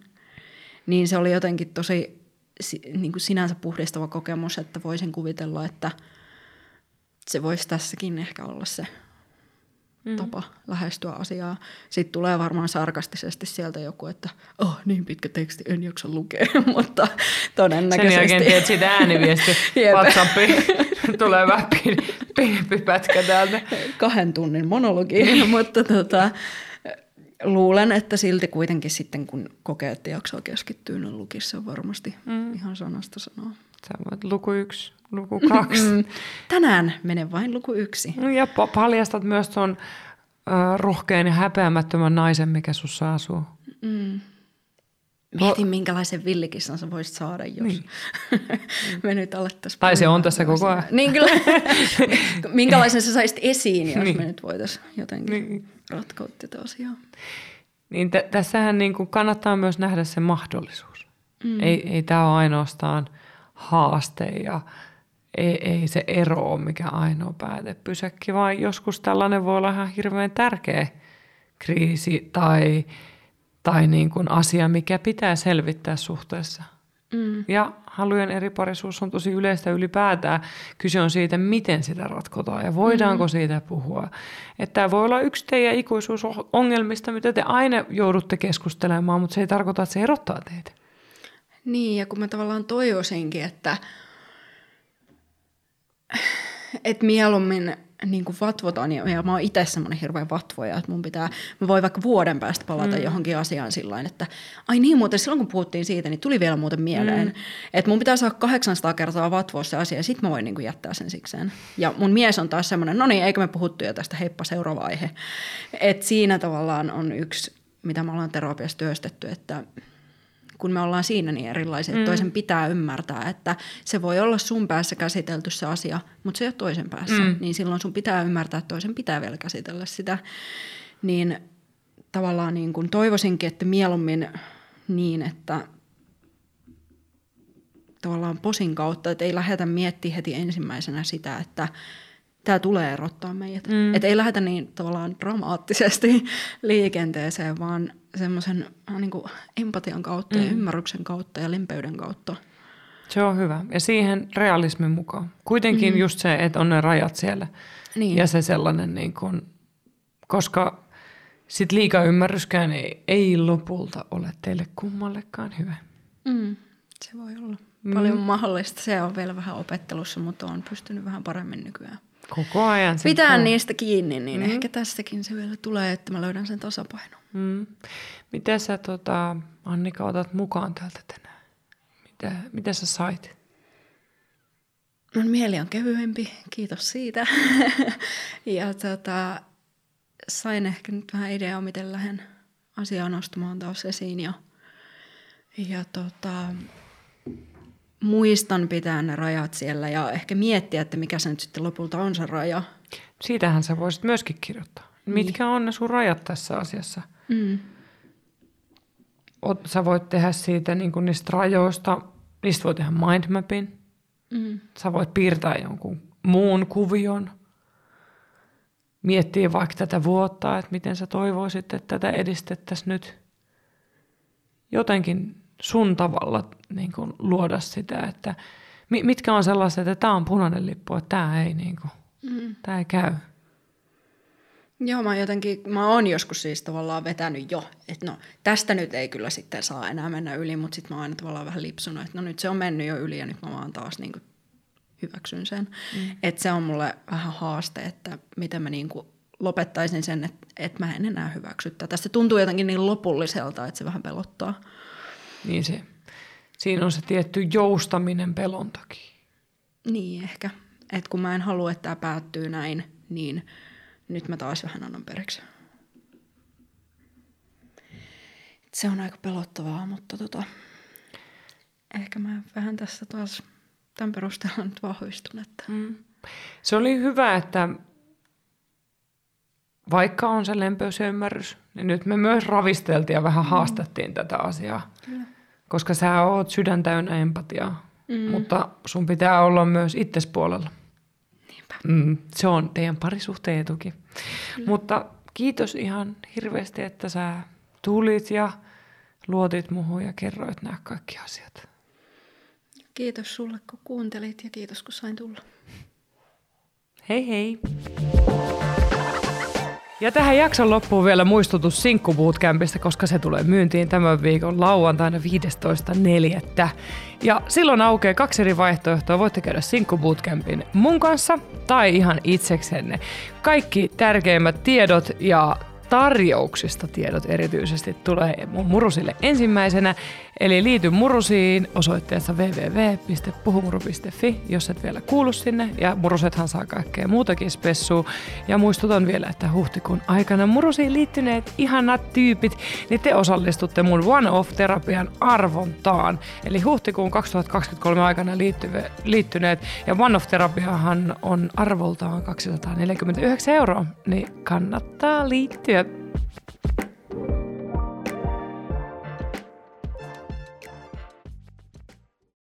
Niin se oli jotenkin tosi niin kuin sinänsä puhdistava kokemus, että voisin kuvitella, että se voisi tässäkin ehkä olla se tapa lähestyä asiaa. Sitten tulee varmaan sarkastisesti sieltä joku, että niin pitkä teksti, en jaksa lukea, mutta todennäköisesti. Sen jälkeen tiedät siitä ääniviesti WhatsAppiin, tulee vähän pidempi pätkä täältä. 2 tunnin monologiin, mutta luulen, että silti kuitenkin sitten, kun kokee, että jaksaa keskittyä, niin lukissa on varmasti ihan sanasta sanoa. Sä voit luku 1, luku 2. Tänään mene vain luku 1. No ja paljastat myös ton rohkean ja häpeämättömän naisen, mikä sussa asuu. Mietin, minkälaisen villikissan sä voisit saada, jos niin. Me nyt alettaisiin. Tai se on tässä koko ajan. Niin kyllä. Minkälaisen sä saisit esiin, jos niin. Me nyt voitaisiin jotenkin ratkoa tätä asiaa. Niin tässähän niin kuin kannattaa myös nähdä se mahdollisuus. Ei tämä ole ainoastaan haaste ja ei se ero ole mikään ainoa päätepysäkki, vaan joskus tällainen voi olla ihan hirveän tärkeä kriisi tai niin kuin asia, mikä pitää selvittää suhteessa. Ja halujen eriparisuus on tosi yleistä ylipäätään. Kyse on siitä, miten sitä ratkotaan ja voidaanko siitä puhua. Että tämä voi olla yksi teidän ikuisuusongelmista, mitä te aina joudutte keskustelemaan, mutta se ei tarkoita, että se erottaa teitä. Niin, ja kun mä tavallaan toivoisinkin, että mieluummin niin kuin vatvotaan, ja mä oon itse semmoinen hirveän vatvoja, että mä voin vaikka vuoden päästä palata johonkin asiaan sillain, että ai niin muuten, silloin kun puhuttiin siitä, niin tuli vielä muuten mieleen, että mun pitää saada 800 kertaa vatvoa se asia, ja sit mä voin niin kuin jättää sen sikseen. Ja mun mies on taas semmoinen, no niin, eikö me puhuttu jo tästä, heippa seuraava aihe. Että siinä tavallaan on yksi, mitä me ollaan terapiassa työstetty, että kun me ollaan siinä niin erilaisia, että toisen pitää ymmärtää, että se voi olla sun päässä käsitelty se asia, mutta se ei ole toisen päässä. Niin silloin sun pitää ymmärtää, että toisen pitää vielä käsitellä sitä. Niin tavallaan niin kuin toivoisinkin, että mieluummin niin, että tavallaan posin kautta, että ei lähdetä miettimään heti ensimmäisenä sitä, että tämä tulee erottaa meidät. Että ei lähdetä niin tavallaan dramaattisesti liikenteeseen, vaan semmoisen niin kuin empatian kautta ja ymmärryksen kautta ja lempeyden kautta. Se on hyvä. Ja siihen realismin mukaan. Kuitenkin just se, että on ne rajat siellä. Niin. Ja se sellainen, niin kuin, koska sit liika ymmärryskään ei lopulta ole teille kummallekaan hyvä. Se voi olla paljon mahdollista. Se on vielä vähän opettelussa, mutta on pystynyt vähän paremmin nykyään. Koko ajan. Pitää niistä kiinni, niin ehkä tässäkin se vielä tulee, että mä löydän sen tasapainon. Mitä sä, Annika, otat mukaan täältä tänään? Mitä sä sait? Mun mieli on kevyempi, kiitos siitä. Ja sain ehkä nyt vähän ideaa, miten lähden asiaa nostamaan taas esiin. Ja muistan pitää ne rajat siellä ja ehkä miettiä, että mikä se nyt sitten lopulta on se raja. Siitähän sä voisit myöskin kirjoittaa. Niin. Mitkä on ne sun rajat tässä asiassa? Sä voit tehdä siitä niin kuin niistä rajoista, niistä voi tehdä mindmapin. Sä voit piirtää jonkun muun kuvion. Miettiä vaikka tätä vuotta, että miten sä toivoisit, että tätä edistettäisiin nyt jotenkin sun tavalla niin kuin luoda sitä, että mitkä on sellaiset, että tämä on punainen lippu, että tämä ei, niin kuin, tämä ei käy. Joo, mä oon joskus siis tavallaan vetänyt jo, että no tästä nyt ei kyllä sitten saa enää mennä yli, mutta sitten mä oon aina tavallaan vähän lipsunut, että no nyt se on mennyt jo yli ja nyt mä vaan taas niin kuin hyväksyn sen. Että se on mulle vähän haaste, että miten mä niin kuin lopettaisin sen, että mä en enää hyväksy tätä. Se tuntuu jotenkin niin lopulliselta, että se vähän pelottaa. Niin se. Siinä on se tietty joustaminen pelon takia. Niin ehkä. Että kun mä en halua, että tämä päättyy näin, niin nyt mä taas vähän annan periksi. Se on aika pelottavaa, mutta ehkä mä vähän tässä taas tämän perusteella nyt vahvistun. Että. Se oli hyvä, että vaikka on se lempeys ja ymmärrys, niin nyt me myös ravisteltiin ja vähän haastattiin tätä asiaa. Kyllä. Koska sä oot sydän täynnä empatiaa, mutta sun pitää olla myös itses puolella. Se on teidän parisuhteen etukin. Mutta kiitos ihan hirveästi, että sä tulit ja luotit muhun ja kerroit nämä kaikki asiat. Kiitos sulle, kun kuuntelit ja kiitos, kun sain tulla. Hei hei! Ja tähän jakson loppuun vielä muistutus Sinkku Bootcampista, koska se tulee myyntiin tämän viikon lauantaina 15.4. Ja silloin aukeaa 2 eri vaihtoehtoa. Voitte käydä Sinkku Bootcampin mun kanssa tai ihan itseksenne. Kaikki tärkeimmät tiedot ja tarjouksista tiedot erityisesti tulee mun Murusille ensimmäisenä. Eli liity Murusiin osoitteessa www.puhumuru.fi, jos et vielä kuulu sinne. Ja Murusethan saa kaikkea muutakin spessua. Ja muistutan vielä, että huhtikuun aikana Murusiin liittyneet ihanat tyypit, niin te osallistutte mun one-off-terapian arvontaan. Eli huhtikuun 2023 aikana liittyneet. Ja one-off-terapiahan on arvoltaan 249 euroa, niin kannattaa liittyä.